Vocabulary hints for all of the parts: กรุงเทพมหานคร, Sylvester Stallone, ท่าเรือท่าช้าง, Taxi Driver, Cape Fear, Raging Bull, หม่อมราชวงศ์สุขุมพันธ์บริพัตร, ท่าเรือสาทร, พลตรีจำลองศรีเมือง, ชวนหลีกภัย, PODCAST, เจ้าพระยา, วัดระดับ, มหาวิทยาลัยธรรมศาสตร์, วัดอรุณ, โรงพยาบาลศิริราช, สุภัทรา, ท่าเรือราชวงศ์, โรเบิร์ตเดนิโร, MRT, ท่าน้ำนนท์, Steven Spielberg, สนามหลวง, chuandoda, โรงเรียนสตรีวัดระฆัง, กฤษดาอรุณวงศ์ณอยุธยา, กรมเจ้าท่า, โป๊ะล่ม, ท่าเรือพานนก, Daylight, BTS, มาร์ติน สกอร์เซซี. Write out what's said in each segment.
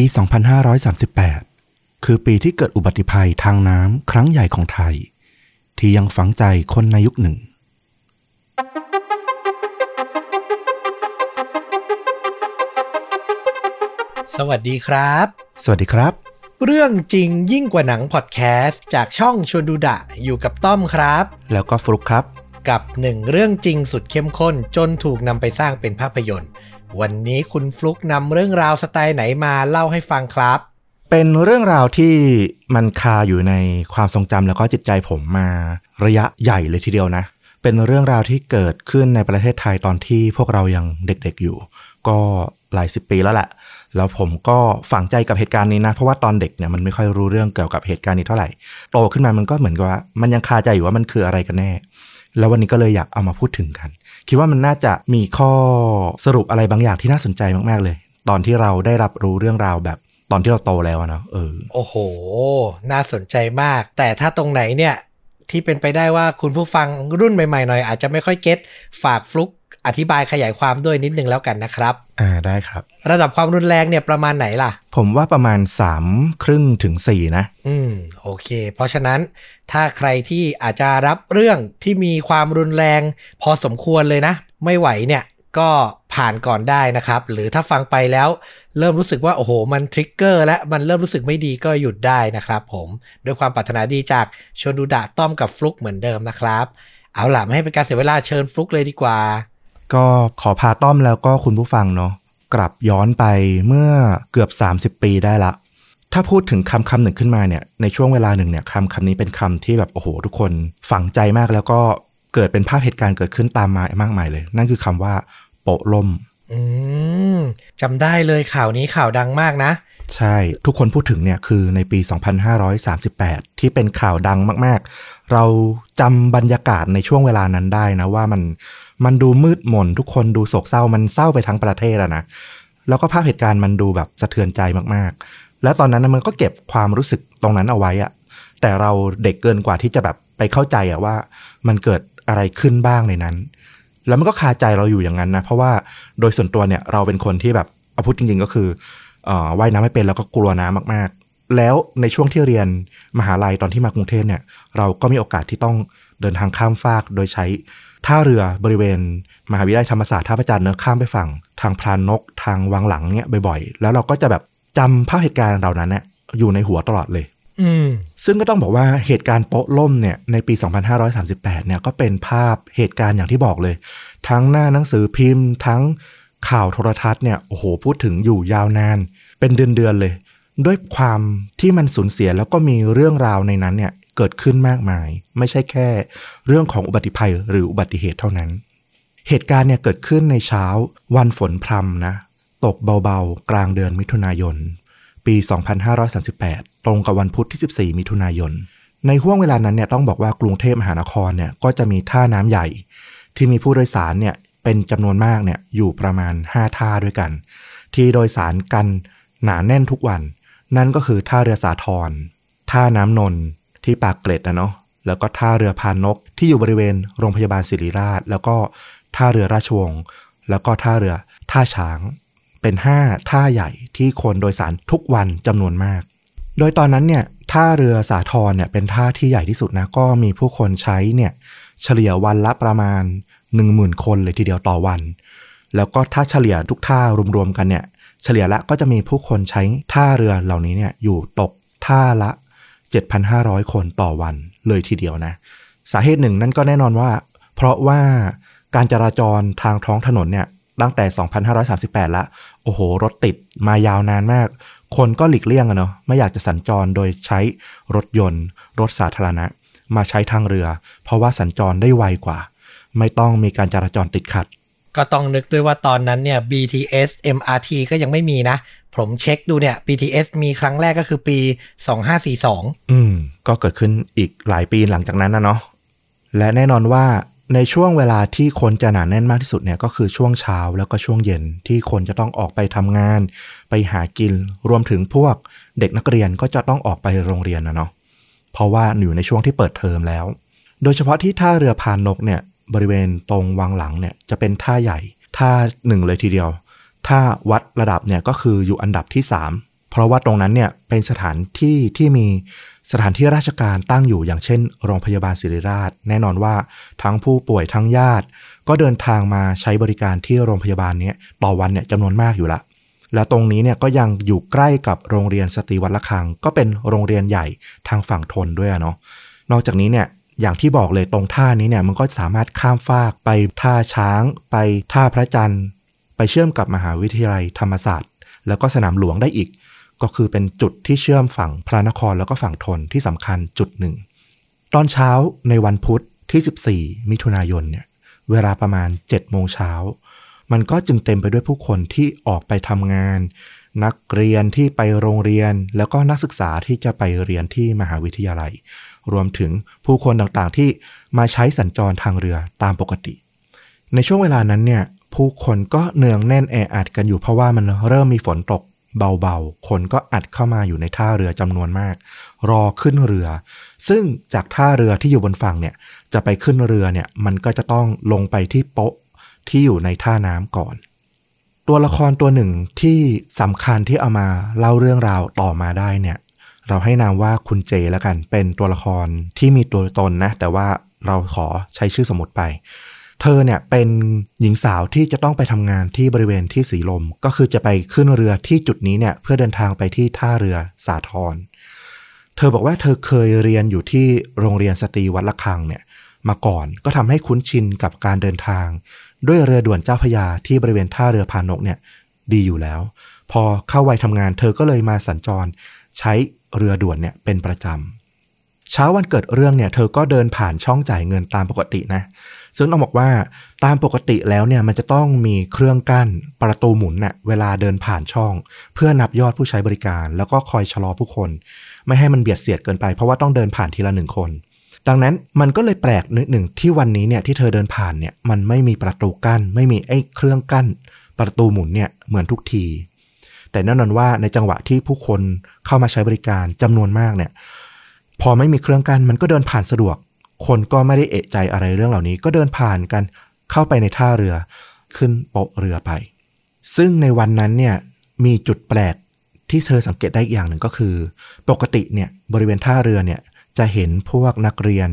ปี 2538 คือปีที่เกิดอุบัติภัยทางน้ำครั้งใหญ่ของไทยที่ยังฝังใจคนในยุคหนึ่งสวัสดีครับสวัสดีครับเรื่องจริงยิ่งกว่าหนังพอดแคสต์จากช่องชวนดูดะอยู่กับต้อมครับแล้วก็ฟลุ๊กครับกับหนึ่งเรื่องจริงสุดเข้มข้นจนถูกนำไปสร้างเป็นภาพยนตร์วันนี้คุณฟลุ๊กนำเรื่องราวสไตล์ไหนมาเล่าให้ฟังครับเป็นเรื่องราวที่มันคาอยู่ในความทรงจำแล้วก็จิตใจผมมาระยะใหญ่เลยทีเดียวนะเป็นเรื่องราวที่เกิดขึ้นในประเทศไทยตอนที่พวกเรายังเด็กๆอยู่ก็หลายสิบปีแล้วแหละแล้วผมก็ฝังใจกับเหตุการณ์นี้นะเพราะว่าตอนเด็กเนี่ยมันไม่ค่อยรู้เรื่องเกี่ยวกับเหตุการณ์นี้เท่าไหร่โตขึ้นมามันก็เหมือนกับว่ามันยังคาใจอยู่ว่ามันคืออะไรกันแน่แล้ววันนี้ก็เลยอยากเอามาพูดถึงกันคิดว่ามันน่าจะมีข้อสรุปอะไรบางอย่างที่น่าสนใจมากๆเลยตอนที่เราได้รับรู้เรื่องราวแบบตอนที่เราโตแล้วเนาะโอ้โหน่าสนใจมากแต่ถ้าตรงไหนเนี่ยที่เป็นไปได้ว่าคุณผู้ฟังรุ่นใหม่ๆหน่อยอาจจะไม่ค่อยเก็ตฝากฟลุ๊กอธิบายขยายความด้วยนิดนึงแล้วกันนะครับได้ครับระดับความรุนแรงเนี่ยประมาณไหนล่ะผมว่าประมาณ3.5-4นะโอเคเพราะฉะนั้นถ้าใครที่อาจจะรับเรื่องที่มีความรุนแรงพอสมควรเลยนะไม่ไหวเนี่ยก็ผ่านก่อนได้นะครับหรือถ้าฟังไปแล้วเริ่มรู้สึกว่าโอ้โหมันทริกเกอร์และมันเริ่มรู้สึกไม่ดีก็หยุดได้นะครับผมด้วยความปรารถนาดีจากชวนดูดะต้อมกับฟลุกเหมือนเดิมนะครับเอาล่ะไม่ให้เป็นการเสียเวลาเชิญฟลุกเลยดีกว่าก็ขอพาต้อมแล้วก็คุณผู้ฟังเนาะกลับย้อนไปเมื่อเกือบ30ปีได้ละถ้าพูดถึงคำหนึ่งขึ้นมาเนี่ยในช่วงเวลาหนึ่งเนี่ยคำนี้เป็นคำที่แบบโอ้โหทุกคนฝังใจมากแล้วก็เกิดเป็นภาพเหตุการณ์เกิดขึ้นตามมามากมายเลยนั่นคือคำว่าโปะล่มจำได้เลยข่าวนี้ข่าวดังมากนะใช่ทุกคนพูดถึงเนี่ยคือในปี 2538 ที่เป็นข่าวดังมากๆเราจำบรรยากาศในช่วงเวลานั้นได้นะว่ามันดูมืดมนทุกคนดูโศกเศร้ามันเศร้าไปทั้งประเทศอะนะแล้วก็ภาพเหตุการณ์มันดูแบบสะเทือนใจมากๆแล้วตอนนั้นมันก็เก็บความรู้สึกตรงนั้นเอาไว้อะแต่เราเด็กเกินกว่าที่จะแบบไปเข้าใจอะว่ามันเกิดอะไรขึ้นบ้างในนั้นแล้วมันก็คาใจเราอยู่อย่างนั้นนะเพราะว่าโดยส่วนตัวเนี่ยเราเป็นคนที่แบบเอาพูดจริงๆก็คือว่ายน้ำไม่เป็นแล้วก็กลัวน้ำมากๆแล้วในช่วงที่เรียนมหาลัยตอนที่มากรุงเทพเนี่ยเราก็มีโอกาสที่ต้องเดินทางข้ามฟากโดยใช้ท่าเรือบริเวณมหาวิทยาลัยธรรมศาสตร์ท่าพระจันทร์เนื้อข้ามไปฝั่งทางพลานนกทางวังหลังเนี่ยบ่อยๆแล้วเราก็จะแบบจำภาพเหตุการณ์เหล่านั้นเนี่ยอยู่ในหัวตลอดเลยซึ่งก็ต้องบอกว่าเหตุการณ์โป๊ะล่มเนี่ยในปี 2538 เนี่ยก็เป็นภาพเหตุการณ์อย่างที่บอกเลยทั้งหน้าหนังสือพิมพ์ทั้งข่าวโทรทัศน์เนี่ยโอ้โหพูดถึงอยู่ยาวนานเป็นเดือนๆเลยด้วยความที่มันสูญเสียแล้วก็มีเรื่องราวในนั้นเนี่ยเกิดขึ้นมากมายไม่ใช่แค่เรื่องของอุบัติภัยหรืออุบัติเหตุเท่านั้นเหตุการณ์เนี่ยเกิดขึ้นในเช้าวันฝนพรำนะตกเบาๆกลางเดือนมิถุนายนปี 2538 ตรงกับวันพุธที่14มิถุนายนในห้วงเวลานั้นเนี่ยต้องบอกว่ากรุงเทพมหานครเนี่ยก็จะมีท่าน้ำใหญ่ที่มีผู้โดยสารเนี่ยเป็นจำนวนมากเนี่ยอยู่ประมาณ5ท่าด้วยกันที่โดยสารกันหนาแน่นทุกวันนั่นก็คือท่าเรือสาทรท่าน้ำนนท์ที่ปากเกร็ดนะเนาะแล้วก็ท่าเรือพานนกที่อยู่บริเวณโรงพยาบาลศิริราชแล้วก็ท่าเรือราชวงศ์แล้วก็ท่าเรือท่าช้างเป็น5ท่าใหญ่ที่คนโดยสารทุกวันจำนวนมากโดยตอนนั้นเนี่ยท่าเรือสาทรเนี่ยเป็นท่าที่ใหญ่ที่สุดนะก็มีผู้คนใช้เนี่ยเฉลี่ยวันละประมาณ 10,000 คนเลยทีเดียวต่อวันแล้วก็ถ้าเฉลี่ยทุกท่ารวมๆกันเนี่ยเฉลี่ยละก็จะมีผู้คนใช้ท่าเรือเหล่านี้เนี่ยอยู่ตกท่าละ 7,500 คนต่อวันเลยทีเดียวนะสาเหตุหนึ่งนั่นก็แน่นอนว่าเพราะว่าการจราจรทางท้องถนนเนี่ยตั้งแต่ 2538 ละโอ้โหรถติดมายาวนานมากคนก็หลีกเลี่ยงอะเนาะไม่อยากจะสัญจรโดยใช้รถยนต์รถสาธารณะมาใช้ทางเรือเพราะว่าสัญจรได้ไวกว่าไม่ต้องมีการจราจรติดขัดก็ต้องนึกด้วยว่าตอนนั้นเนี่ย BTS MRT ก็ยังไม่มีนะผมเช็คดูเนี่ย BTS มีครั้งแรกก็คือปี 2542 ก็เกิดขึ้นอีกหลายปีหลังจากนั้นนะเนาะและแน่นอนว่าในช่วงเวลาที่คนจะหนาแน่นมากที่สุดเนี่ยก็คือช่วงเช้าแล้วก็ช่วงเย็นที่คนจะต้องออกไปทำงานไปหากินรวมถึงพวกเด็กนักเรียนก็จะต้องออกไปโรงเรียนนะเนาะเพราะว่าอยู่ในช่วงที่เปิดเทอมแล้วโดยเฉพาะที่ท่าเรือพานนกเนี่ยบริเวณตรงวังหลังเนี่ยจะเป็นท่าใหญ่ท่าหนึ่งเลยทีเดียวท่าวัดระดับเนี่ยก็คืออยู่อันดับที่3 เพราะว่าตรงนั้นเนี่ยเป็นสถานที่ที่มีสถานที่ราชการตั้งอยู่อย่างเช่นโรงพยาบาลศิริราชแน่นอนว่าทั้งผู้ป่วยทั้งญาติก็เดินทางมาใช้บริการที่โรงพยาบาลนี้ต่อวันเนี่ยจำนวนมากอยู่ละแล้วตรงนี้เนี่ยก็ยังอยู่ใกล้กับโรงเรียนสตรีวัดระฆังก็เป็นโรงเรียนใหญ่ทางฝั่งธนด้วยเนาะนอกจากนี้เนี่ยอย่างที่บอกเลยตรงท่านี้เนี่ยมันก็สามารถข้ามฟากไปท่าช้างไปท่าพระจันทร์ไปเชื่อมกับมหาวิทยาลัยธรรมศาสตร์แล้วก็สนามหลวงได้อีกก็คือเป็นจุดที่เชื่อมฝั่งพระนครแล้วก็ฝั่งธนที่สำคัญจุดหนึ่งตอนเช้าในวันพุธที่14มิถุนายนเนี่ยเวลาประมาณ 7:00 น.มันก็จึงเต็มไปด้วยผู้คนที่ออกไปทำงานนักเรียนที่ไปโรงเรียนแล้วก็นักศึกษาที่จะไปเรียนที่มหาวิทยาลัยรวมถึงผู้คนต่างๆที่มาใช้สัญจรทางเรือตามปกติในช่วงเวลานั้นเนี่ยผู้คนก็เนืองแน่นแออัดกันอยู่เพราะว่ามันเริ่มมีฝนตกเบาๆคนก็อัดเข้ามาอยู่ในท่าเรือจำนวนมากรอขึ้นเรือซึ่งจากท่าเรือที่อยู่บนฝั่งเนี่ยจะไปขึ้นเรือเนี่ยมันก็จะต้องลงไปที่โป๊ะที่อยู่ในท่าน้ำก่อนตัวละครตัวหนึ่งที่สำคัญที่เอามาเล่าเรื่องราวต่อมาได้เนี่ยเราให้นามว่าคุณเจแล้วกันเป็นตัวละครที่มีตัวตนนะแต่ว่าเราขอใช้ชื่อสมมติไปเธอเนี่ยเป็นหญิงสาวที่จะต้องไปทำงานที่บริเวณที่สีลมก็คือจะไปขึ้นเรือที่จุดนี้เนี่ยเพื่อเดินทางไปที่ท่าเรือสาทรเธอบอกว่าเธอเคยเรียนอยู่ที่โรงเรียนสตรีวัดระฆังเนี่ยมาก่อนก็ทำให้คุ้นชินกับการเดินทางด้วยเรือด่วนเจ้าพระยาที่บริเวณท่าเรือพานกเนี่ยดีอยู่แล้วพอเข้าวัยทำงานเธอก็เลยมาสัญจรใช้เรือด่วนเนี่ยเป็นประจำเช้าวันเกิดเรื่องเนี่ยเธอก็เดินผ่านช่องจ่ายเงินตามปกตินะซึ่งต้องบอกว่าตามปกติแล้วเนี่ยมันจะต้องมีเครื่องกั้นประตูหมุนน่ะเวลาเดินผ่านช่องเพื่อนับยอดผู้ใช้บริการแล้วก็คอยชะลอผู้คนไม่ให้มันเบียดเสียดเกินไปเพราะว่าต้องเดินผ่านทีละหนึ่งคนดังนั้นมันก็เลยแปลกนิดหนึ่งที่วันนี้เนี่ยที่เธอเดินผ่านเนี่ยมันไม่มีประตูกั้นไม่มีไอ้เครื่องกั้นประตูหมุนเนี่ยเหมือนทุกทีแต่แน่นอนว่าในจังหวะที่ผู้คนเข้ามาใช้บริการจำนวนมากเนี่ยพอไม่มีเครื่องกั้นมันก็เดินผ่านสะดวกคนก็ไม่ได้เอะใจอะไรเรื่องเหล่านี้ก็เดินผ่านกันเข้าไปในท่าเรือขึ้นโป๊ะเรือไปซึ่งในวันนั้นเนี่ยมีจุดแปลกที่เธอสังเกตได้อีกอย่างหนึ่งก็คือปกติเนี่ยบริเวณท่าเรือเนี่ยจะเห็นพวกนักเรียน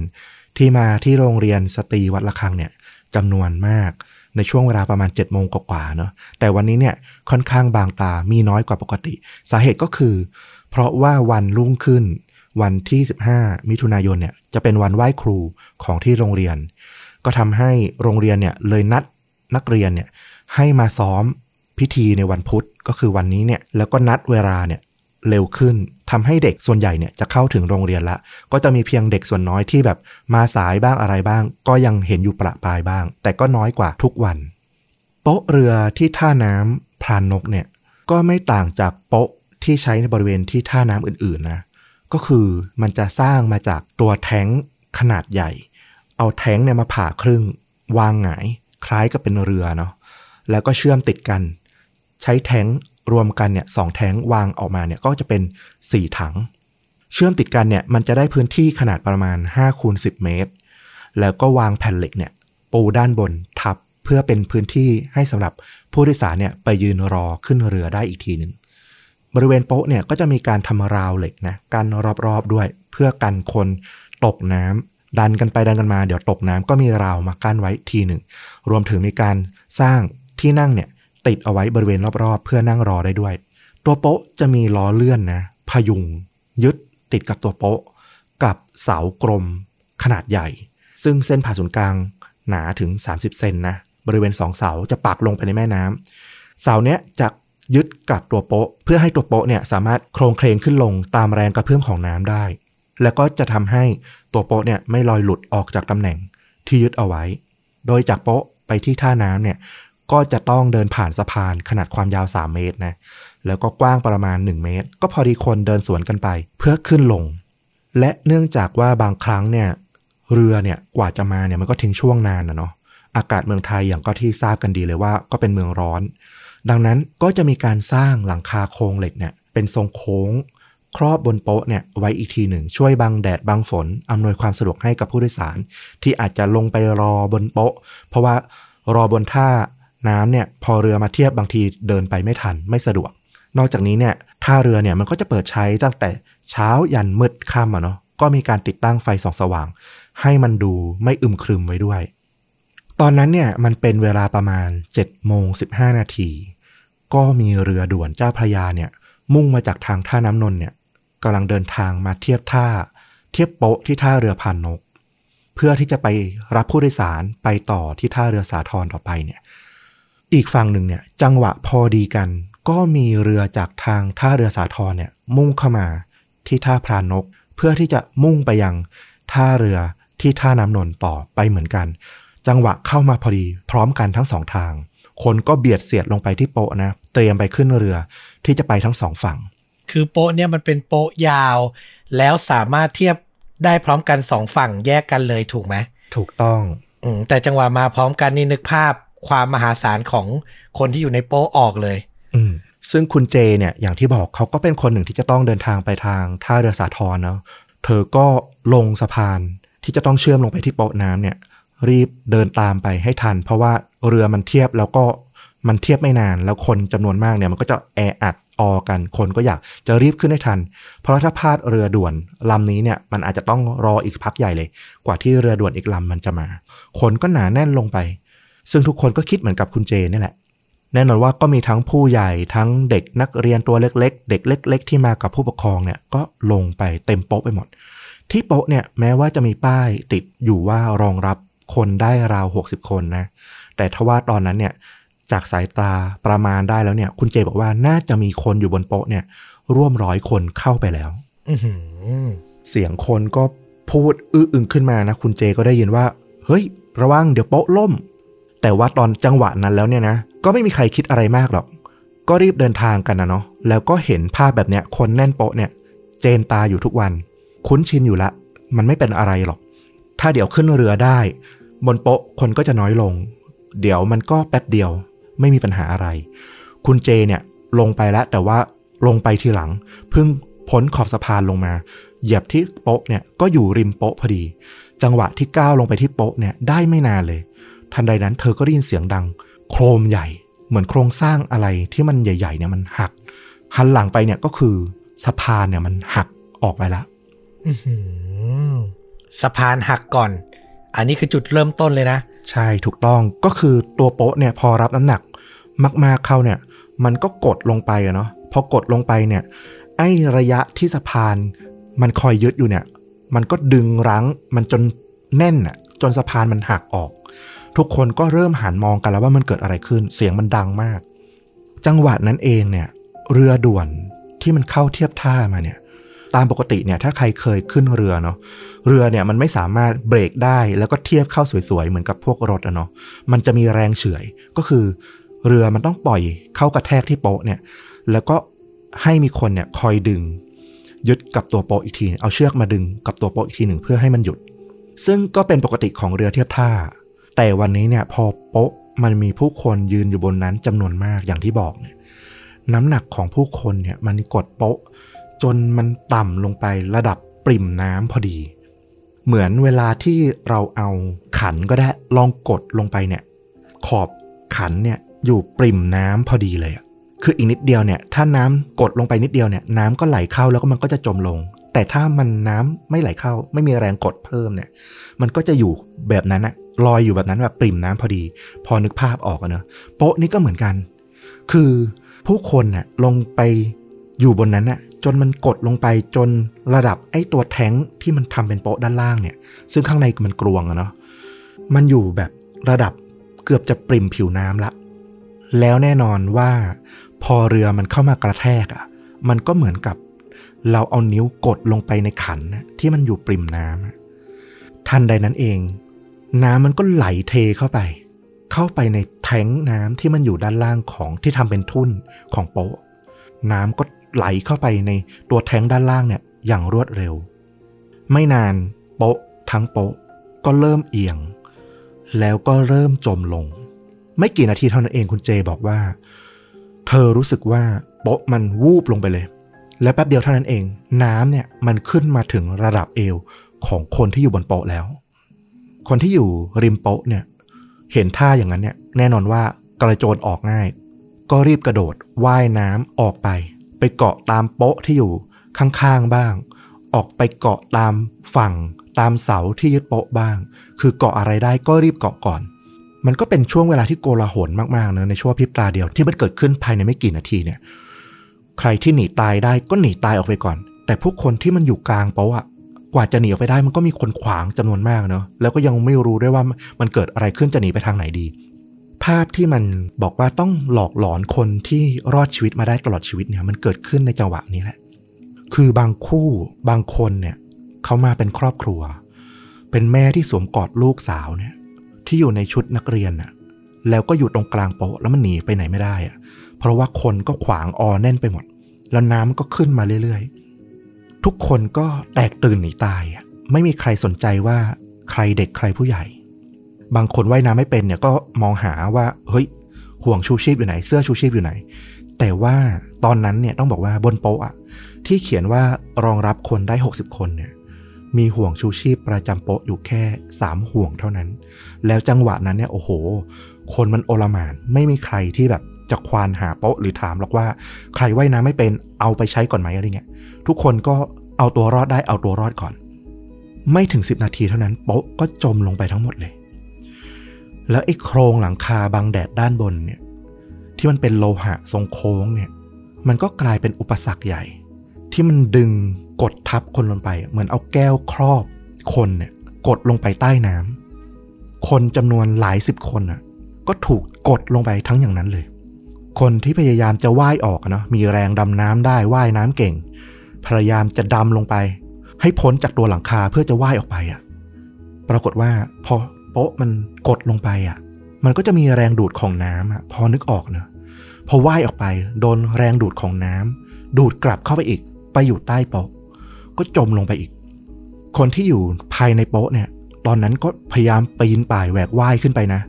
ที่มาที่โรงเรียนสตรีวัดระฆังเนี่ยจำนวนมากในช่วงเวลาประมาณ 7:00 นกว่าๆเนาะแต่วันนี้เนี่ยค่อนข้างบางตามีน้อยกว่าปกติสาเหตุก็คือเพราะว่าวันรุ่งขึ้นวันที่15มิถุนายนเนี่ยจะเป็นวันไหว้ครูของที่โรงเรียนก็ทำให้โรงเรียนเนี่ยเลยนัดนักเรียนเนี่ยให้มาซ้อมพิธีในวันพุธก็คือวันนี้เนี่ยแล้วก็นัดเวลาเนี่ยเร็วขึ้นทำให้เด็กส่วนใหญ่เนี่ยจะเข้าถึงโรงเรียนละก็จะมีเพียงเด็กส่วนน้อยที่แบบมาสายบ้างอะไรบ้างก็ยังเห็นอยู่ประปรายบ้างแต่ก็น้อยกว่าทุกวันโป๊ะเรือที่ท่าน้ำพรานนกเนี่ยก็ไม่ต่างจากโป๊ะที่ใช้ในบริเวณที่ท่าน้ำอื่นๆนะก็คือมันจะสร้างมาจากตัวแท้งขนาดใหญ่เอาแท้งเนี่ยมาผ่าครึ่งวางหงายคล้ายกับเป็นเรือเนาะแล้วก็เชื่อมติดกันใช้แท้งรวมกันเนี่ย2แท้งวางออกมาเนี่ยก็จะเป็น4ถังเชื่อมติดกันเนี่ยมันจะได้พื้นที่ขนาดประมาณ 5x10 เมตรแล้วก็วางแผ่นเหล็กเนี่ยปูด้านบนทับเพื่อเป็นพื้นที่ให้สำหรับผู้โดยสารเนี่ยไปยืนรอขึ้นเรือได้อีกทีนึงบริเวณโป๊ะเนี่ยก็จะมีการทำราวเหล็กนะกันรอบๆด้วยเพื่อกันคนตกน้ำดันกันไปดันกันมาเดี๋ยวตกน้ำก็มีราวมากั้นไว้ทีนึงรวมถึงมีการสร้างที่นั่งเนี่ยติดเอาไว้บริเวณรอบๆเพื่อนั่งรอได้ด้วยตัวโป๊ะจะมีล้อเลื่อนนะพยุงยึดติดกับตัวโป๊ะกับเสากลมขนาดใหญ่ซึ่งเส้นผ่าศูนย์กลางหนาถึง30เซนนะบริเวณ2เสาจะปักลงไปในแม่น้ำเสาเนี้ยจะยึดกับตัวโป๊ะเพื่อให้ตัวโป๊ะเนี่ยสามารถโครงเคลงขึ้นลงตามแรงกระเพื่อมของน้ำได้แล้วก็จะทำให้ตัวโป๊ะเนี่ยไม่ลอยหลุดออกจากตำแหน่งที่ยึดเอาไว้โดยจากโป๊ะไปที่ท่าน้ำเนี่ยก็จะต้องเดินผ่านสะพานขนาดความยาว3เมตรนะแล้วก็กว้างประมาณ1เมตรก็พอดีคนเดินสวนกันไปเพื่อขึ้นลงและเนื่องจากว่าบางครั้งเนี่ยเรือเนี่ยกว่าจะมาเนี่ยมันก็ทิ้งช่วงนานนะเนาะอากาศเมืองไทยอย่างก็ที่ทราบกันดีเลยว่าก็เป็นเมืองร้อนดังนั้นก็จะมีการสร้างหลังคาโครงเหล็กเนี่ยเป็นทรงโค้งครอบบนโป๊ะเนี่ยไว้อีกทีหนึ่งช่วยบังแดดบังฝนอำนวยความสะดวกให้กับผู้โดยสารที่อาจจะลงไปรอบนโป๊ะเพราะว่ารอบนท่าน้ำเนี่ยพอเรือมาเทียบบางทีเดินไปไม่ทันไม่สะดวก นอกจากนี้เนี่ยท่าเรือเนี่ยมันก็จะเปิดใช้ตั้งแต่เช้ายันมืดค่ำอ่ะเนาะก็มีการติดตั้งไฟส่องสว่างให้มันดูไม่อึมครึมไว้ด้วยตอนนั้นเนี่ยมันเป็นเวลาประมาณ 7:15 นาทีก็มีเรือด่วนเจ้าพระยาเนี่ยมุ่งมาจากทางท่าน้ำนนท์เนี่ยกำลังเดินทางมาเทียบโป๊ะที่ท่าเรือพานนกเพื่อที่จะไปรับผู้โดยสารไปต่อที่ท่าเรือสาทรต่อไปเนี่ยอีกฝั่งหนึ่งเนี่ยจังหวะพอดีกันก็มีเรือจากทางท่าเรือสาทรเนี่ยมุ่งเข้ามาที่ท่าพานนกเพื่อที่จะมุ่งไปยังท่าเรือที่ท่าน้ำนนท์ต่อไปเหมือนกันจังหวะเข้ามาพอดีพร้อมกันทั้งสองทางคนก็เบียดเสียดลงไปที่โป๊ะนะเตรียมไปขึ้นเรือที่จะไปทั้งสองฝั่งคือโป๊ะเนี่ยมันเป็นโป๊ะยาวแล้วสามารถเทียบได้พร้อมกันสองฝั่งแยกกันเลยถูกไหมถูกต้องแต่จังหวะมาพร้อมกันนี่นึกภาพความมหาศาลของคนที่อยู่ในโป๊ะออกเลยซึ่งคุณเจเนี่ยอย่างที่บอกเขาก็เป็นคนหนึ่งที่จะต้องเดินทางไปทางท่าเรือสาทรเนาะเธอก็ลงสะพานที่จะต้องเชื่อมลงไปที่โป๊ะน้ำเนี่ยรีบเดินตามไปให้ทันเพราะว่าเรือมันเทียบแล้วก็มันเทียบไม่นานแล้วคนจำนวนมากเนี่ยมันก็จะแออัดออกันคนก็อยากจะรีบขึ้นให้ทันเพราะถ้าพลาดเรือด่วนลำนี้เนี่ยมันอาจจะต้องรออีกพักใหญ่เลยกว่าที่เรือด่วนอีกลำมันจะมาคนก็หนาแน่นลงไปซึ่งทุกคนก็คิดเหมือนกับคุณเจนี่แหละแน่นอนว่าก็มีทั้งผู้ใหญ่ทั้งเด็กนักเรียนตัวเล็กๆเด็กเล็กๆที่มากับผู้ปกครองเนี่ยก็ลงไปเต็มโป๊ะไปหมดที่โป๊ะเนี่ยแม้ว่าจะมีป้ายติดอยู่ว่ารองรับคนได้ราว60คนนะแต่ทว่าตอนนั้นเนี่ยจากสายตาประมาณได้แล้วเนี่ยคุณเจบอกว่าน่าจะมีคนอยู่บนโป๊ะเนี่ยร่วม100คนเข้าไปแล้วเสียงคนก็พูดอื้ออึงขึ้นมานะคุณเจก็ได้ยินว่าเฮ้ยระวังเดี๋ยวโป๊ะล่มแต่ว่าตอนจังหวะนั้นแล้วเนี่ยนะก็ไม่มีใครคิดอะไรมากหรอกก็รีบเดินทางกันนะเนาะแล้วก็เห็นภาพแบบเนี้ยคนแน่นโป๊ะเนี่ยเจนตาอยู่ทุกวันคุ้นชินอยู่ละมันไม่เป็นอะไรหรอกถ้าเดี๋ยวขึ้นเรือได้บนโป๊ะคนก็จะน้อยลงเดี๋ยวมันก็แป๊บเดียวไม่มีปัญหาอะไรคุณเจเนี่ยลงไปแล้วแต่ว่าลงไปทีหลังเพิ่งพ้นขอบสะพานลงมาเหยียบที่โป๊ะเนี่ยก็อยู่ริมโป๊ะพอดีจังหวะที่ก้าวลงไปที่โป๊ะเนี่ยได้ไม่นานเลยทันใดนั้นเธอก็ได้ยินเสียงดังโครมใหญ่เหมือนโครงสร้างอะไรที่มันใหญ่ๆเนี่ยมันหักหันหลังไปเนี่ยก็คือสะพานเนี่ยมันหักออกไปแล้วสะพานหักก่อนอันนี้คือจุดเริ่มต้นเลยนะใช่ถูกต้องก็คือตัวโป๊ะเนี่ยพอรับน้ำหนักมากๆเข้าเนี่ยมันก็กดลงไปอะเนาะพอกดลงไปเนี่ยไอ้ระยะที่สะพานมันคอยยึดอยู่เนี่ยมันก็ดึงรั้งมันจนแน่นอะจนสะพานมันหักออกทุกคนก็เริ่มหันมองกันแล้วว่ามันเกิดอะไรขึ้นเสียงมันดังมากจังหวะนั้นเองเนี่ยเรือด่วนที่มันเข้าเทียบท่ามาเนี่ยตามปกติเนี่ยถ้าใครเคยขึ้นเรือเนาะเรือเนี่ยมันไม่สามารถเบรกได้แล้วก็เทียบเข้าสวยๆเหมือนกับพวกรถอะเนาะมันจะมีแรงเฉื่อยก็คือเรือมันต้องปล่อยเข้ากระแทกที่โป๊ะเนี่ยแล้วก็ให้มีคนเนี่ยคอยดึงยึดกับตัวโป๊ะอีกทีเอาเชือกมาดึงกับตัวโป๊ะอีกทีหนึ่งเพื่อให้มันหยุดซึ่งก็เป็นปกติของเรือเทียบท่าแต่วันนี้เนี่ยพอโป๊ะมันมีผู้คนยืนอยู่บนนั้นจำนวนมากอย่างที่บอกเนี่ยน้ำหนักของผู้คนเนี่ยมันกดโป๊ะจนมันต่ำลงไประดับปริ่มน้ำพอดีเหมือนเวลาที่เราเอาขันก็ได้ลองกดลงไปเนี่ยขอบขันเนี่ยอยู่ปริ่มน้ำพอดีเลยคืออีกนิดเดียวเนี่ยถ้าน้ำกดลงไปนิดเดียวเนี่ยน้ำก็ไหลเข้าแล้วก็มันก็จะจมลงแต่ถ้ามันน้ำไม่ไหลเข้าไม่มีแรงกดเพิ่มเนี่ยมันก็จะอยู่แบบนั้นนะลอยอยู่แบบนั้นแบบปริ่มน้ำพอดีพอนึกภาพออกนะโป๊ะนี่ก็เหมือนกันคือผู้คนน่ะลงไปอยู่บนนั้นน่ะจนมันกดลงไปจนระดับไอ้ตัวแท้งที่มันทำเป็นโป๊ะด้านล่างเนี่ยซึ่งข้างในมันกรวงอะเนาะมันอยู่แบบระดับเกือบจะปริ่มผิวน้ำละแล้วแน่นอนว่าพอเรือมันเข้ามากระแทกอะมันก็เหมือนกับเราเอานิ้วกดลงไปในขันนะที่มันอยู่ปริ่มน้ำทันใดนั้นเองน้ำมันก็ไหลเทเข้าไปในแท้งน้ำที่มันอยู่ด้านล่างของที่ทำเป็นทุ่นของโป๊ะน้ำก็ไหลเข้าไปในตัวแท้งด้านล่างเนี่ยอย่างรวดเร็วไม่นานโป๊ะทั้งโป๊ะก็เริ่มเอียงแล้วก็เริ่มจมลงไม่กี่นาทีเท่านั้นเองคุณเจบอกว่าเธอรู้สึกว่าโป๊ะมันวูบลงไปเลยแล้วแป๊บเดียวเท่านั้นเองน้ำเนี่ยมันขึ้นมาถึงระดับเอวของคนที่อยู่บนโป๊ะแล้วคนที่อยู่ริมโป๊ะเนี่ยเห็นท่าอย่างนั้นเนี่ยแน่นอนว่ากระโจนออกง่าย ก็รีบกระโดดว่ายน้ำออกไปเกาะตามโป๊ะที่อยู่ข้างๆบ้างออกไปเกาะตามฝั่งตามเสาที่ยึดโป๊ะบ้างคือเกาะอะไรได้ก็รีบเกาะก่อนมันก็เป็นช่วงเวลาที่โกลาหลมากๆนะในช่วงพริบตาเดียวที่มันเกิดขึ้นภายในไม่กี่นาทีเนี่ยใครที่หนีตายได้ก็หนีตายออกไปก่อนแต่พวกคนที่มันอยู่กลางโป๊ะอ่ะกว่าจะหนีออกไปได้มันก็มีคนขวางจำนวนมากเนาะแล้วก็ยังไม่รู้ด้วยว่ามันเกิดอะไรขึ้นจะหนีไปทางไหนดีภาพที่มันบอกว่าต้องหลอกหลอนคนที่รอดชีวิตมาได้ตลอดชีวิตเนี่ยมันเกิดขึ้นในจังหวะนี้แหละคือบางคู่บางคนเนี่ยเขามาเป็นครอบครัวเป็นแม่ที่สวมกอดลูกสาวเนี่ยที่อยู่ในชุดนักเรียนน่ะแล้วก็อยู่ตรงกลางโป๊ะแล้วมันหนีไปไหนไม่ได้อ่ะเพราะว่าคนก็ขวางออแน่นไปหมดแล้วน้ำก็ขึ้นมาเรื่อยๆทุกคนก็แตกตื่นหนีตายอ่ะไม่มีใครสนใจว่าใครเด็กใครผู้ใหญ่บางคนว่ายน้ำไม่เป็นเนี่ยก็มองหาว่าเฮ้ยห่วงชูชีพอยู่ไหนเสื้อชูชีพอยู่ไหนแต่ว่าตอนนั้นเนี่ยต้องบอกว่าบนโป๊ะอ่ะที่เขียนว่ารองรับคนได้60คนเนี่ยมีห่วงชูชีพประจำโป๊ะอยู่แค่3ห่วงเท่านั้นแล้วจังหวะนั้นเนี่ยโอ้โหคนมันโอลหม่านไม่มีใครที่แบบจะควานหาโป๊ะหรือถามหรอกว่าใครว่ายน้ำไม่เป็นเอาไปใช้ก่อนไหมอะไรเงี้ยทุกคนก็เอาตัวรอดได้เอาตัวรอดก่อนไม่ถึง10นาทีเท่านั้นโป๊ะก็จมลงไปทั้งหมดเลยแล้วไอ้โครงหลังคาบังแดดด้านบนเนี่ยที่มันเป็นโลหะทรงโค้งเนี่ยมันก็กลายเป็นอุปสรรคใหญ่ที่มันดึงกดทับคนลงไปเหมือนเอาแก้วครอบคนเนี่ยกดลงไปใต้น้ำคนจำนวนหลายสิบคนอ่ะก็ถูกกดลงไปทั้งอย่างนั้นเลยคนที่พยายามจะว่ายออกเนาะมีแรงดำน้ำได้ว่ายน้ำเก่งพยายามจะดำลงไปให้พ้นจากตัวหลังคาเพื่อจะว่ายออกไปอ่ะปรากฏว่าพอโป๊ะมันกดลงไปอ่ะมันก็จะมีแรงดูดของน้ำอ่ะพอนึกออกเนาะพอว่ายออกไปโดนแรงดูดของน้ำดูดกลับเข้าไปอีกไปอยู่ใต้โป๊ะก็จมลงไปอีกคนที่อยู่ภายในโป๊ะเนี่ยตอนนั้นก็พยายามปีนป่ายแหวกว่ายขึ้นไปนะ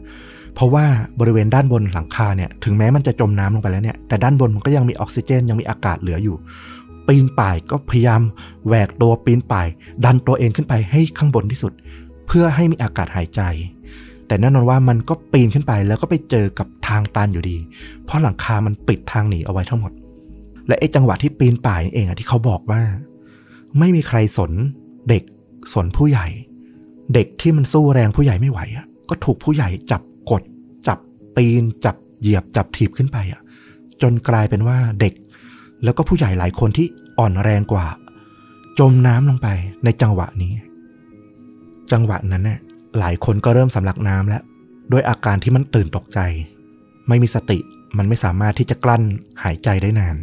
เพราะว่าบริเวณด้านบนหลังคาเนี่ยถึงแม้มันจะจมน้ำลงไปแล้วเนี่ยแต่ด้านบนมันก็ยังมีออกซิเจนยังมีอากาศเหลืออยู่ปีนป่ายก็พยายามแหวกตัวปีนป่ายดันตัวเองขึ้นไปให้ข้างบนที่สุดเพื่อให้มีอากาศหายใจแต่แน่นอนว่ามันก็ปีนขึ้นไปแล้วก็ไปเจอกับทางตันอยู่ดีเพราะหลังคามันปิดทางหนีเอาไว้ทั้งหมดและไอ้จังหวะที่ปีนป่ายนี่เองอ่ะที่เขาบอกว่าไม่มีใครสนเด็กสนผู้ใหญ่เด็กที่มันสู้แรงผู้ใหญ่ไม่ไหวอ่ะก็ถูกผู้ใหญ่จับกดจับปีนจับเหยียบจับถีบขึ้นไปอ่ะจนกลายเป็นว่าเด็กแล้วก็ผู้ใหญ่หลายคนที่อ่อนแรงกว่าจมน้ำลงไปในจังหวะนี้จังหวะนั้นน่ะหลายคนก็เริ่มสำลักน้ำแล้วด้วยอาการที่มันตื่นตกใจไม่มีสติมันไม่สามารถที่จะกลั้นหายใจได้นาน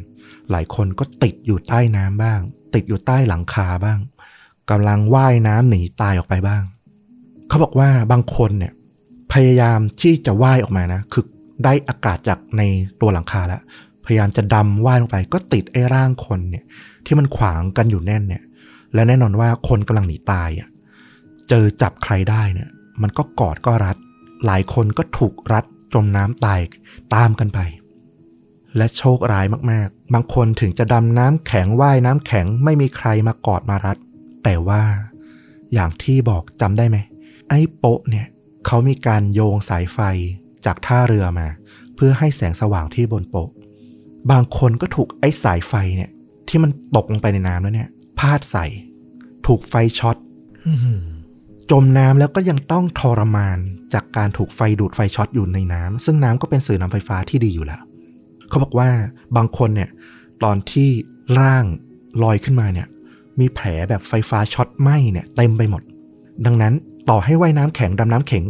หลายคนก็ติดอยู่ใต้น้ำบ้างติดอยู่ใต้หลังคาบ้างกำลังว่ายน้ำหนีตายออกไปบ้างเขาบอกว่าบางคนเนี่ยพยายามที่จะว่ายออกมานะคือได้อากาศจากในตัวหลังคาแล้วพยายามจะดำว่ายลงไปก็ติดไอ้ร่างคนเนี่ยที่มันขวางกันอยู่แน่นเนี่ยและแน่นอนว่าคนกำลังหนีตายอ่ะเจอจับใครได้เนี่ยมันก็กอดก็รัดหลายคนก็ถูกรัดจมน้ำตายตามกันไปและโชคร้ายมากๆบางคนถึงจะดำน้ำแข็งว่ายน้ำแข็งไม่มีใครมากอดมารัดแต่ว่าอย่างที่บอกจำได้ไหมไอ้โป๊ะเนี่ยเขามีการโยงสายไฟจากท่าเรือมาเพื่อให้แสงสว่างที่บนโป๊ะบางคนก็ถูกไอ้สายไฟเนี่ยที่มันตกลงไปในน้ำแล้วเนี่ยพาดใส่ถูกไฟช็อต จมน้ำแล้วก็ยังต้องทรมานจากการถูกไฟดูดไฟช็อตอยู่ในน้ำซึ่งน้ำก็เป็นสื่อนำไฟฟ้าที่ดีอยู่แล้วเขาบอกว่าบางคนเนี่ยตอนที่ร่างลอยขึ้นมาเนี่ยมีแผลแบบไฟฟ้าช็อตไหม้เนี่ยเต็มไปหมดดังนั้นต่อให้ว่ายน้ำแข็งดำน้ำแข็ง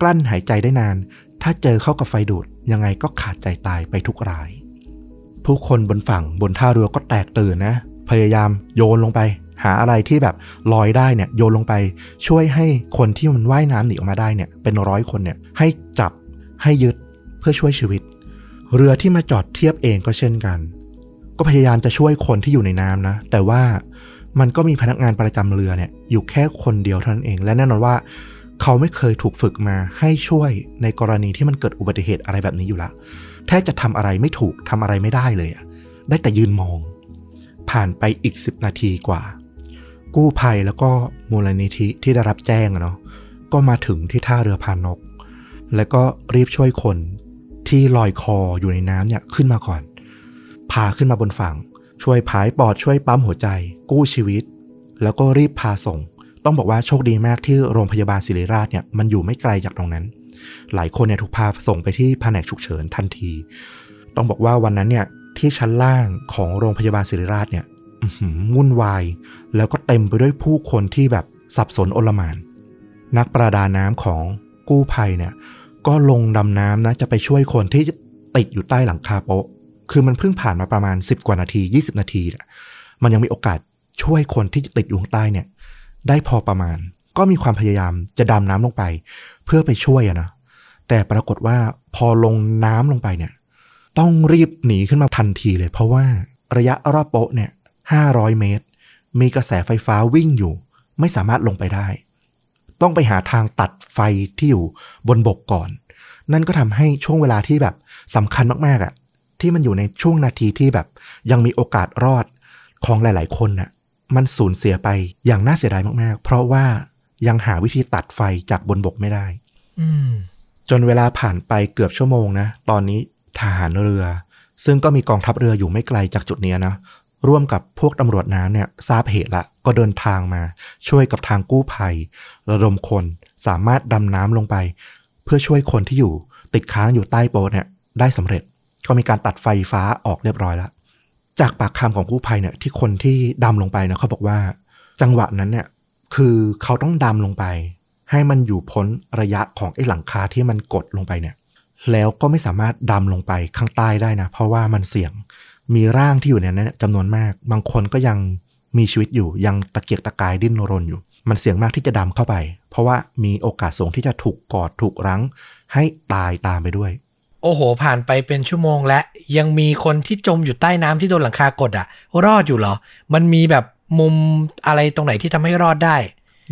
กลั้นหายใจได้นานถ้าเจอเข้ากับไฟดูดยังไงก็ขาดใจตายไปทุกรายผู้คนบนฝั่งบนท่าเรือก็แตกตื่นนะพยายามโยนลงไปหาอะไรที่แบบลอยได้เนี่ยโยนลงไปช่วยให้คนที่มันว่ายน้ำหนีออกมาได้เนี่ยเป็น100คนเนี่ยให้จับให้ยึดเพื่อช่วยชีวิตเรือที่มาจอดเทียบเองก็เช่นกันก็พยายามจะช่วยคนที่อยู่ในน้ำนะแต่ว่ามันก็มีพนักงานประจำเรือเนี่ยอยู่แค่คนเดียวเท่านั้นเองและแน่นอนว่าเขาไม่เคยถูกฝึกมาให้ช่วยในกรณีที่มันเกิดอุบัติเหตุอะไรแบบนี้อยู่ละแทบจะทำอะไรไม่ถูกทำอะไรไม่ได้เลยได้แต่ยืนมองผ่านไปอีก10นาทีกว่ากู้ภัยแล้วก็มูลนิธิที่ได้รับแจ้งเนาะก็มาถึงที่ท่าเรือพานกแล้วก็รีบช่วยคน ที่ลอยคออยู่ในน้ำเนี่ยขึ้นมาก่อนพาขึ้นมาบนฝั่งช่วยผายปอดช่วยปั๊มหัวใจกู้ชีวิตแล้วก็รีบพาส่งต้องบอกว่าโชคดีมากที่โรงพยาบาลศิริราชเนี่ยมันอยู่ไม่ไกลจากตรงนั้นหลายคนเนี่ยถูกพาส่งไปที่แผนกฉุกเฉินทันทีต้องบอกว่าวันนั้นเนี่ยที่ชั้นล่างของโรงพยาบาลศิริราชเนี่ยวุ่นวายแล้วก็เต็มไปด้วยผู้คนที่แบบสับสนโอลหม่านนักประดาน้ำของกู้ภัยเนี่ยก็ลงดำน้ำนะจะไปช่วยคนที่ติดอยู่ใต้หลังคาโป๊ะคือมันเพิ่งผ่านมาประมาณ10กว่านาที20นาทีแหละมันยังมีโอกาสช่วยคนที่ติดอยู่ข้างใต้เนี่ยได้พอประมาณก็มีความพยายามจะดำน้ำลงไปเพื่อไปช่วยนะแต่ปรากฏว่าพอลงน้ำลงไปเนี่ยต้องรีบหนีขึ้นมาทันทีเลยเพราะว่าระยะรอบโป๊ะเนี่ย500เมตรมีกระแสไฟฟ้าวิ่งอยู่ไม่สามารถลงไปได้ต้องไปหาทางตัดไฟที่อยู่บนบกก่อนนั่นก็ทำให้ช่วงเวลาที่แบบสำคัญมากๆอ่ะที่มันอยู่ในช่วงนาทีที่แบบยังมีโอกาสรอดของหลายๆคนน่ะมันสูญเสียไปอย่างน่าเสียดายมากๆเพราะว่ายังหาวิธีตัดไฟจากบนบกไม่ได้จนเวลาผ่านไปเกือบชั่วโมงนะตอนนี้ทหารเรือซึ่งก็มีกองทัพเรืออยู่ไม่ไกลจากจุดนี้นะร่วมกับพวกตำรวจน้ำเนี่ยทราบเหตุละก็เดินทางมาช่วยกับทางกู้ภัยระดมคนสามารถดำน้ำลงไปเพื่อช่วยคนที่อยู่ติดค้างอยู่ใต้โป๊ะเนี่ยได้สำเร็จก็มีการตัดไฟฟ้าออกเรียบร้อยแล้วจากปากคำของกู้ภัยเนี่ยที่คนที่ดำลงไปเนี่ยเขาบอกว่าจังหวะนั้นเนี่ยคือเขาต้องดำลงไปให้มันอยู่พ้นระยะของไอ้หลังคาที่มันกดลงไปเนี่ยแล้วก็ไม่สามารถดำลงไปข้างใต้ได้นะเพราะว่ามันเสี่ยงมีร่างที่อยู่ในนั้นจำนวนมากบางคนก็ยังมีชีวิตอยู่ยังตะเกียกตะกายดิ้นรนอยู่มันเสี่ยงมากที่จะดำเข้าไปเพราะว่ามีโอกาสสูงที่จะถูกกอดถูกรั้งให้ตายตามไปด้วยโอ้โหผ่านไปเป็นชั่วโมงและยังมีคนที่จมอยู่ใต้น้ำที่โดนหลังคากดอ่ะรอดอยู่เหรอมันมีแบบมุมอะไรตรงไหนที่ทำให้รอดได้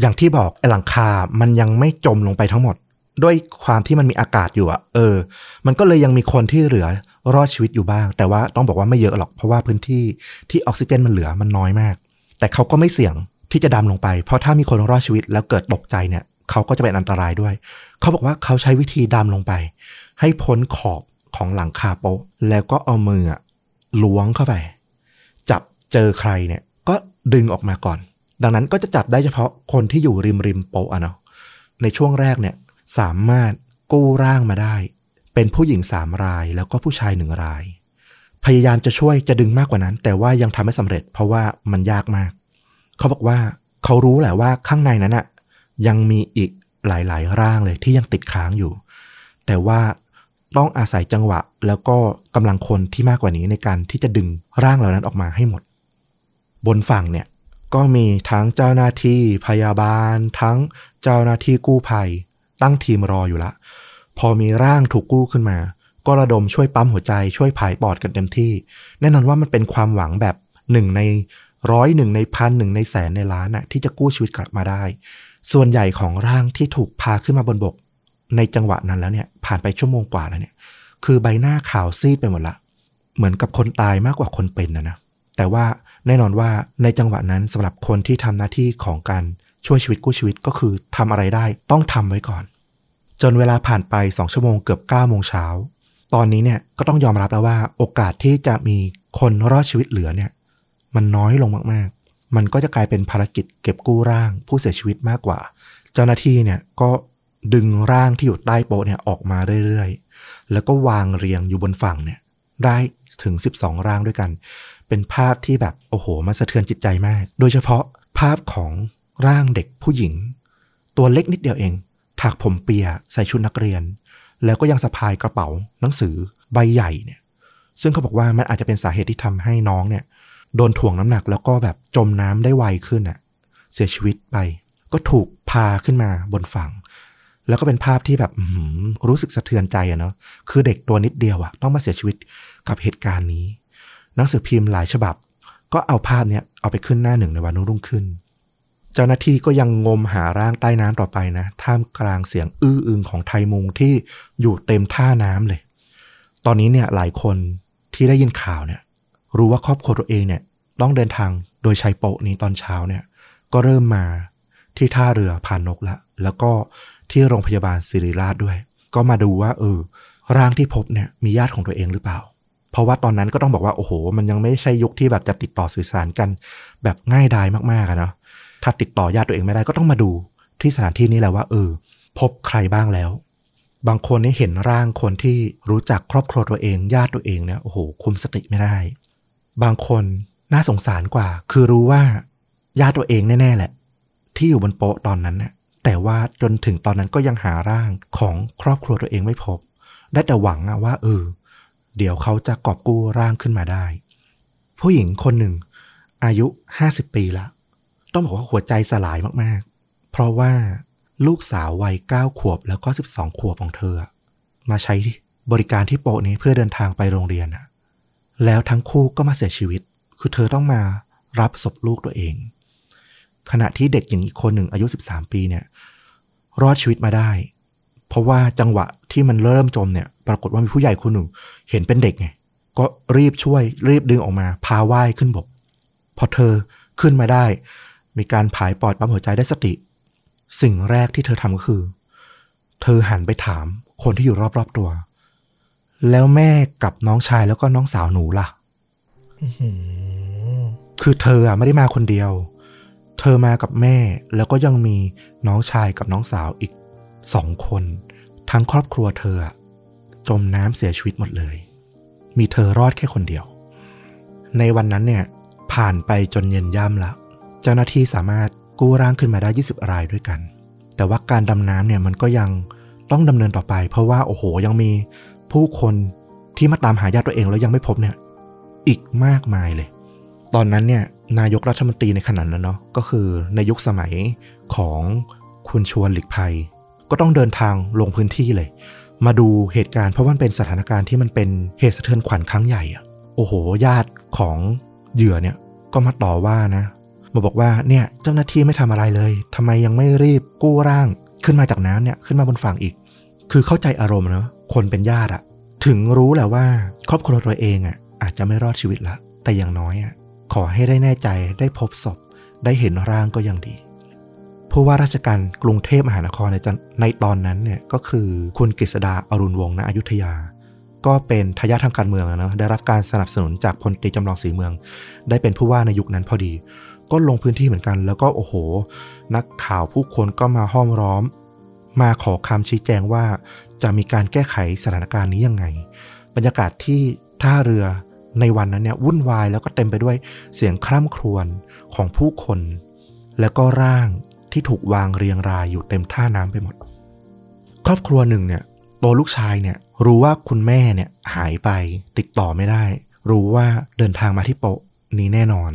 อย่างที่บอกไอ้หลังคามันยังไม่จมลงไปทั้งหมดด้วยความที่มันมีอากาศอยู่อ่ะมันก็เลยยังมีคนที่เหลือรอดชีวิตอยู่บ้างแต่ว่าต้องบอกว่าไม่เยอะหรอกเพราะว่าพื้นที่ที่ออกซิเจนมันเหลือมันน้อยมากแต่เขาก็ไม่เสี่ยงที่จะดำลงไปเพราะถ้ามีคนรอดชีวิตแล้วเกิดตกใจเนี่ยเขาก็จะเป็นอันตรายด้วยเขาบอกว่าเขาใช้วิธีดำลงไปให้พ้นขอบของหลังคาโป๊ะแล้วก็เอามือล้วงเข้าไปจับเจอใครเนี่ยก็ดึงออกมาก่อนดังนั้นก็จะจับได้เฉพาะคนที่อยู่ริมโป๊ะเนาะในช่วงแรกเนี่ยสามารถกู้ร่างมาได้เป็นผู้หญิง3รายแล้วก็ผู้ชาย1รายพยายามจะช่วยจะดึงมากกว่านั้นแต่ว่ายังทำไม่สำเร็จเพราะว่ามันยากมากเขาบอกว่าเขารู้แหละว่าข้างในนั้นอะยังมีอีกหลายๆร่างเลยที่ยังติดค้างอยู่แต่ว่าต้องอาศัยจังหวะแล้วก็กำลังคนที่มากกว่านี้ในการที่จะดึงร่างเหล่านั้นออกมาให้หมดบนฝั่งเนี่ยก็มีทั้งเจ้าหน้าที่พยาบาลทั้งเจ้าหน้าที่กู้ภัยตั้งทีมรออยู่ละพอมีร่างถูกกู้ขึ้นมาก็ระดมช่วยปั๊มหัวใจช่วยผายปอดกันเต็มที่แน่นอนว่ามันเป็นความหวังแบบ1ใน100 1ใน 1,000 1ในแสนในล้านน่ะที่จะกู้ชีวิตกลับมาได้ส่วนใหญ่ของร่างที่ถูกพาขึ้นมาบนบกในจังหวะนั้นแล้วเนี่ยผ่านไปชั่วโมงกว่าแล้วเนี่ยคือใบหน้าขาวซีดไปหมดละเหมือนกับคนตายมากกว่าคนเป็นนะแต่ว่าแน่นอนว่าในจังหวะนั้นสำหรับคนที่ทำหน้าที่ของการช่วยชีวิตกู้ชีวิตก็คือทำอะไรได้ต้องทำไว้ก่อนจนเวลาผ่านไป2ชั่วโมงเกือบ 9:00 น.ตอนนี้เนี่ยก็ต้องยอมรับแล้วว่าโอกาสที่จะมีคนรอดชีวิตเหลือเนี่ยมันน้อยลงมากๆมันก็จะกลายเป็นภารกิจเก็บกู้ร่างผู้เสียชีวิตมากกว่าเจ้าหน้าที่เนี่ยก็ดึงร่างที่อยู่ใต้โป๊ะเนี่ยออกมาเรื่อยๆแล้วก็วางเรียงอยู่บนฝั่งเนี่ยได้ถึง12ร่างด้วยกันเป็นภาพที่แบบโอ้โหมันสะเทือนจิตใจมากโดยเฉพาะภาพของร่างเด็กผู้หญิงตัวเล็กนิดเดียวเองถากผมเปียใส่ชุดนักเรียนแล้วก็ยังสะพายกระเป๋าหนังสือใบใหญ่เนี่ยซึ่งเขาบอกว่ามันอาจจะเป็นสาเหตุที่ทำให้น้องเนี่ยโดนถ่วงน้ำหนักแล้วก็แบบจมน้ำได้ไวขึ้นอ่ะเสียชีวิตไปก็ถูกพาขึ้นมาบนฝั่งแล้วก็เป็นภาพที่แบบรู้สึกสะเทือนใจอะเนาะคือเด็กตัวนิดเดียวอะต้องมาเสียชีวิตกับเหตุการณ์นี้หนังสือพิมพ์หลายฉบับก็เอาภาพเนี้ยเอาไปขึ้นหน้าหนึ่งในวันรุ่งขึ้นเจ้าหน้าที่ก็ยังงมหาร่างใต้น้ำต่อไปนะท่ามกลางเสียงอื้ออึงของไทยมุงที่อยู่เต็มท่าน้ำเลยตอนนี้เนี่ยหลายคนที่ได้ยินข่าวเนี่ยรู้ว่าครอบครัวตัวเองเนี่ยต้องเดินทางโดยใช้โป๊ะนี้ตอนเช้าเนี่ยก็เริ่มมาที่ท่าเรือพานนกละแล้วก็ที่โรงพยาบาลศิริราชด้วยก็มาดูว่า ร่างที่พบเนี่ยมีญาติของตัวเองหรือเปล่าเพราะว่าตอนนั้นก็ต้องบอกว่าโอ้โหมันยังไม่ใช่ยุคที่แบบจะติดต่อสื่อสารกันแบบง่ายดายมากๆนะถ้าติดต่อญาติตัวเองไม่ได้ก็ต้องมาดูที่สถานที่นี้แหละว่าพบใครบ้างแล้วบางคนนี่เห็นร่างคนที่รู้จักครอบครัวตัวเองญาติตัวเองเนี่ยโอ้โหคุมสติไม่ได้บางคนน่าสงสารกว่าคือรู้ว่าญาติตัวเองแน่ๆแหละที่อยู่บนโป๊ะตอนนั้นน่ะแต่ว่าจนถึงตอนนั้นก็ยังหาร่างของครอบครัวตัวเองไม่พบได้แต่หวังว่าเดี๋ยวเขาจะกอบกู้ร่างขึ้นมาได้ผู้หญิงคนหนึ่งอายุ50ปีละต้องบอกว่าหัวใจสลายมากๆเพราะว่าลูกสาววัย9ขวบแล้วก็12ขวบของเธอมาใช้บริการที่โป๊ะนี้เพื่อเดินทางไปโรงเรียนแล้วทั้งคู่ก็มาเสียชีวิตคือเธอต้องมารับศพลูกตัวเองขณะที่เด็กหญิงอีกคนหนึ่งอายุ13ปีเนี่ยรอดชีวิตมาได้เพราะว่าจังหวะที่มันเริ่มจมเนี่ยปรากฏว่ามีผู้ใหญ่คนหนึ่งเห็นเป็นเด็กไงก็รีบช่วยรีบดึงออกมาพาว่ายขึ้นบกพอเธอขึ้นมาได้มีการผายปอดปั๊มหัวใจได้สติสิ่งแรกที่เธอทำก็คือเธอหันไปถามคนที่อยู่รอบๆตัวแล้วแม่กับน้องชายแล้วก็น้องสาวหนูล่ะ คือเธอไม่ได้มาคนเดียวเธอมากับแม่แล้วก็ยังมีน้องชายกับน้องสาวอีก2คนทั้งครอบครัวเธอจมน้ำเสียชีวิตหมดเลยมีเธอรอดแค่คนเดียวในวันนั้นเนี่ยผ่านไปจนเย็นย่ำละเจ้าหน้าที่สามารถกู้ร่างขึ้นมาได้20รายด้วยกันแต่ว่าการดำน้ำเนี่ยมันก็ยังต้องดำเนินต่อไปเพราะว่าโอ้โหยังมีผู้คนที่มาตามหาญาติตัวเองแล้วยังไม่พบเนี่ยอีกมากมายเลยตอนนั้นเนี่ยนายกรัฐมนตรีในขณะนั้นเนาะก็คือในยุคสมัยของคุณชวนหลีกภัยก็ต้องเดินทางลงพื้นที่เลยมาดูเหตุการณ์เพราะว่ามันเป็นสถานการณ์ที่มันเป็นเหตุสะเทือนขวัญครั้งใหญ่โอ้โหญาติของเหยื่อเนี่ยก็มาต่อว่านะมาบอกว่าเนี่ยเจ้าหน้าที่ไม่ทำอะไรเลยทำไมยังไม่รีบกู้ร่างขึ้นมาจากน้ำเนี่ยขึ้นมาบนฝั่งอีกคือเข้าใจอารมณ์เนาะคนเป็นญาติถึงรู้แหละว่าครอบครัวตัวเองอาจจะไม่รอดชีวิตละแต่อย่างน้อยขอให้ได้แน่ใจได้พบศพได้เห็นร่างก็ยังดีผู้ว่าราชการกรุงเทพมหานครในตอนนั้นเนี่ยก็คือคุณกฤษดาอรุณวงศ์ณอยุธยาก็เป็นทายาททางการเมืองนะได้รับการสนับสนุนจากพลตรีจำลองศรีเมืองได้เป็นผู้ว่าในยุคนั้นพอดีก็ลงพื้นที่เหมือนกันแล้วก็โอ้โหนักข่าวผู้คนก็มาห้อมล้อมมาขอคำชี้แจงว่าจะมีการแก้ไขสถานการณ์นี้ยังไงบรรยากาศที่ท่าเรือในวันนั้นเนี่ยวุ่นวายแล้วก็เต็มไปด้วยเสียงคร่ำครวญของผู้คนแล้วก็ร่างที่ถูกวางเรียงรายอยู่เต็มท่าน้ำไปหมดครอบครัวหนึ่งเนี่ยตัวลูกชายเนี่ยรู้ว่าคุณแม่เนี่ยหายไปติดต่อไม่ได้รู้ว่าเดินทางมาที่โป๊ะนี้แน่นอน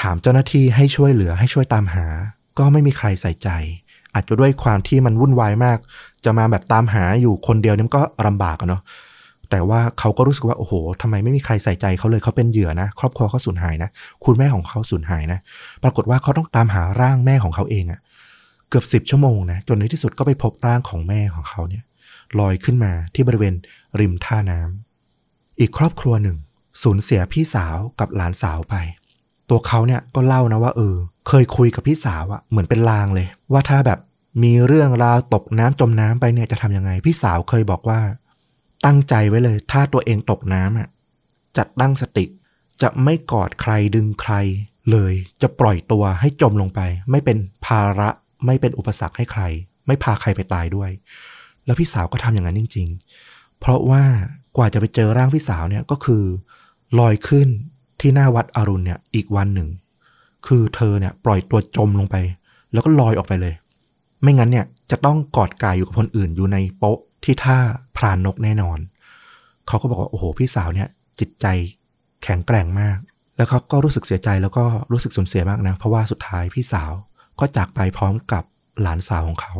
ถามเจ้าหน้าที่ให้ช่วยเหลือให้ช่วยตามหาก็ไม่มีใครใส่ใจอาจจะด้วยความที่มันวุ่นวายมากจะมาแบบตามหาอยู่คนเดียวนี่มันก็ลำบากเนาะแต่ว่าเขาก็รู้สึกว่าโอ้โหทำไมไม่มีใครใส่ใจเขาเลยเขาเป็นเหยื่อนะครอบครัวเขาสูญหายนะคุณแม่ของเขาสูญหายนะปรากฏว่าเขาต้องตามหาร่างแม่ของเขาเองเกือบ10ชั่วโมงนะจนในที่สุดก็ไปพบร่างของแม่ของเขาเนี่ยลอยขึ้นมาที่บริเวณริมท่าน้ำอีกครอบครัวหนึ่งสูญเสียพี่สาวกับหลานสาวไปตัวเขาเนี่ยก็เล่านะว่าเคยคุยกับพี่สาวเหมือนเป็นลางเลยว่าถ้าแบบมีเรื่องราวตกน้ำจมน้ำไปเนี่ยจะทำยังไงพี่สาวเคยบอกว่าตั้งใจไว้เลยถ้าตัวเองตกน้ำจะตั้งสติจะไม่กอดใครดึงใครเลยจะปล่อยตัวให้จมลงไปไม่เป็นภาระไม่เป็นอุปสรรคให้ใครไม่พาใครไปตายด้วยแล้วพี่สาวก็ทำอย่างนั้นจริงๆเพราะว่ากว่าจะไปเจอร่างพี่สาวเนี่ยก็คือลอยขึ้นที่หน้าวัดอรุณเนี่ยอีกวันหนึ่งคือเธอเนี่ยปล่อยตัวจมลงไปแล้วก็ลอยออกไปเลยไม่งั้นเนี่ยจะต้องกอดกายอยู่กับคนอื่นอยู่ในโป๊ะที่ท่าพรานนกแน่นอนเขาก็บอกว่าโอ้โหพี่สาวเนี่ยจิตใจแข็งแกร่งมากแล้วเขาก็รู้สึกเสียใจแล้วก็รู้สึกสูญเสียมากนะเพราะว่าสุดท้ายพี่สาวก็จากไปพร้อมกับหลานสาวของเขา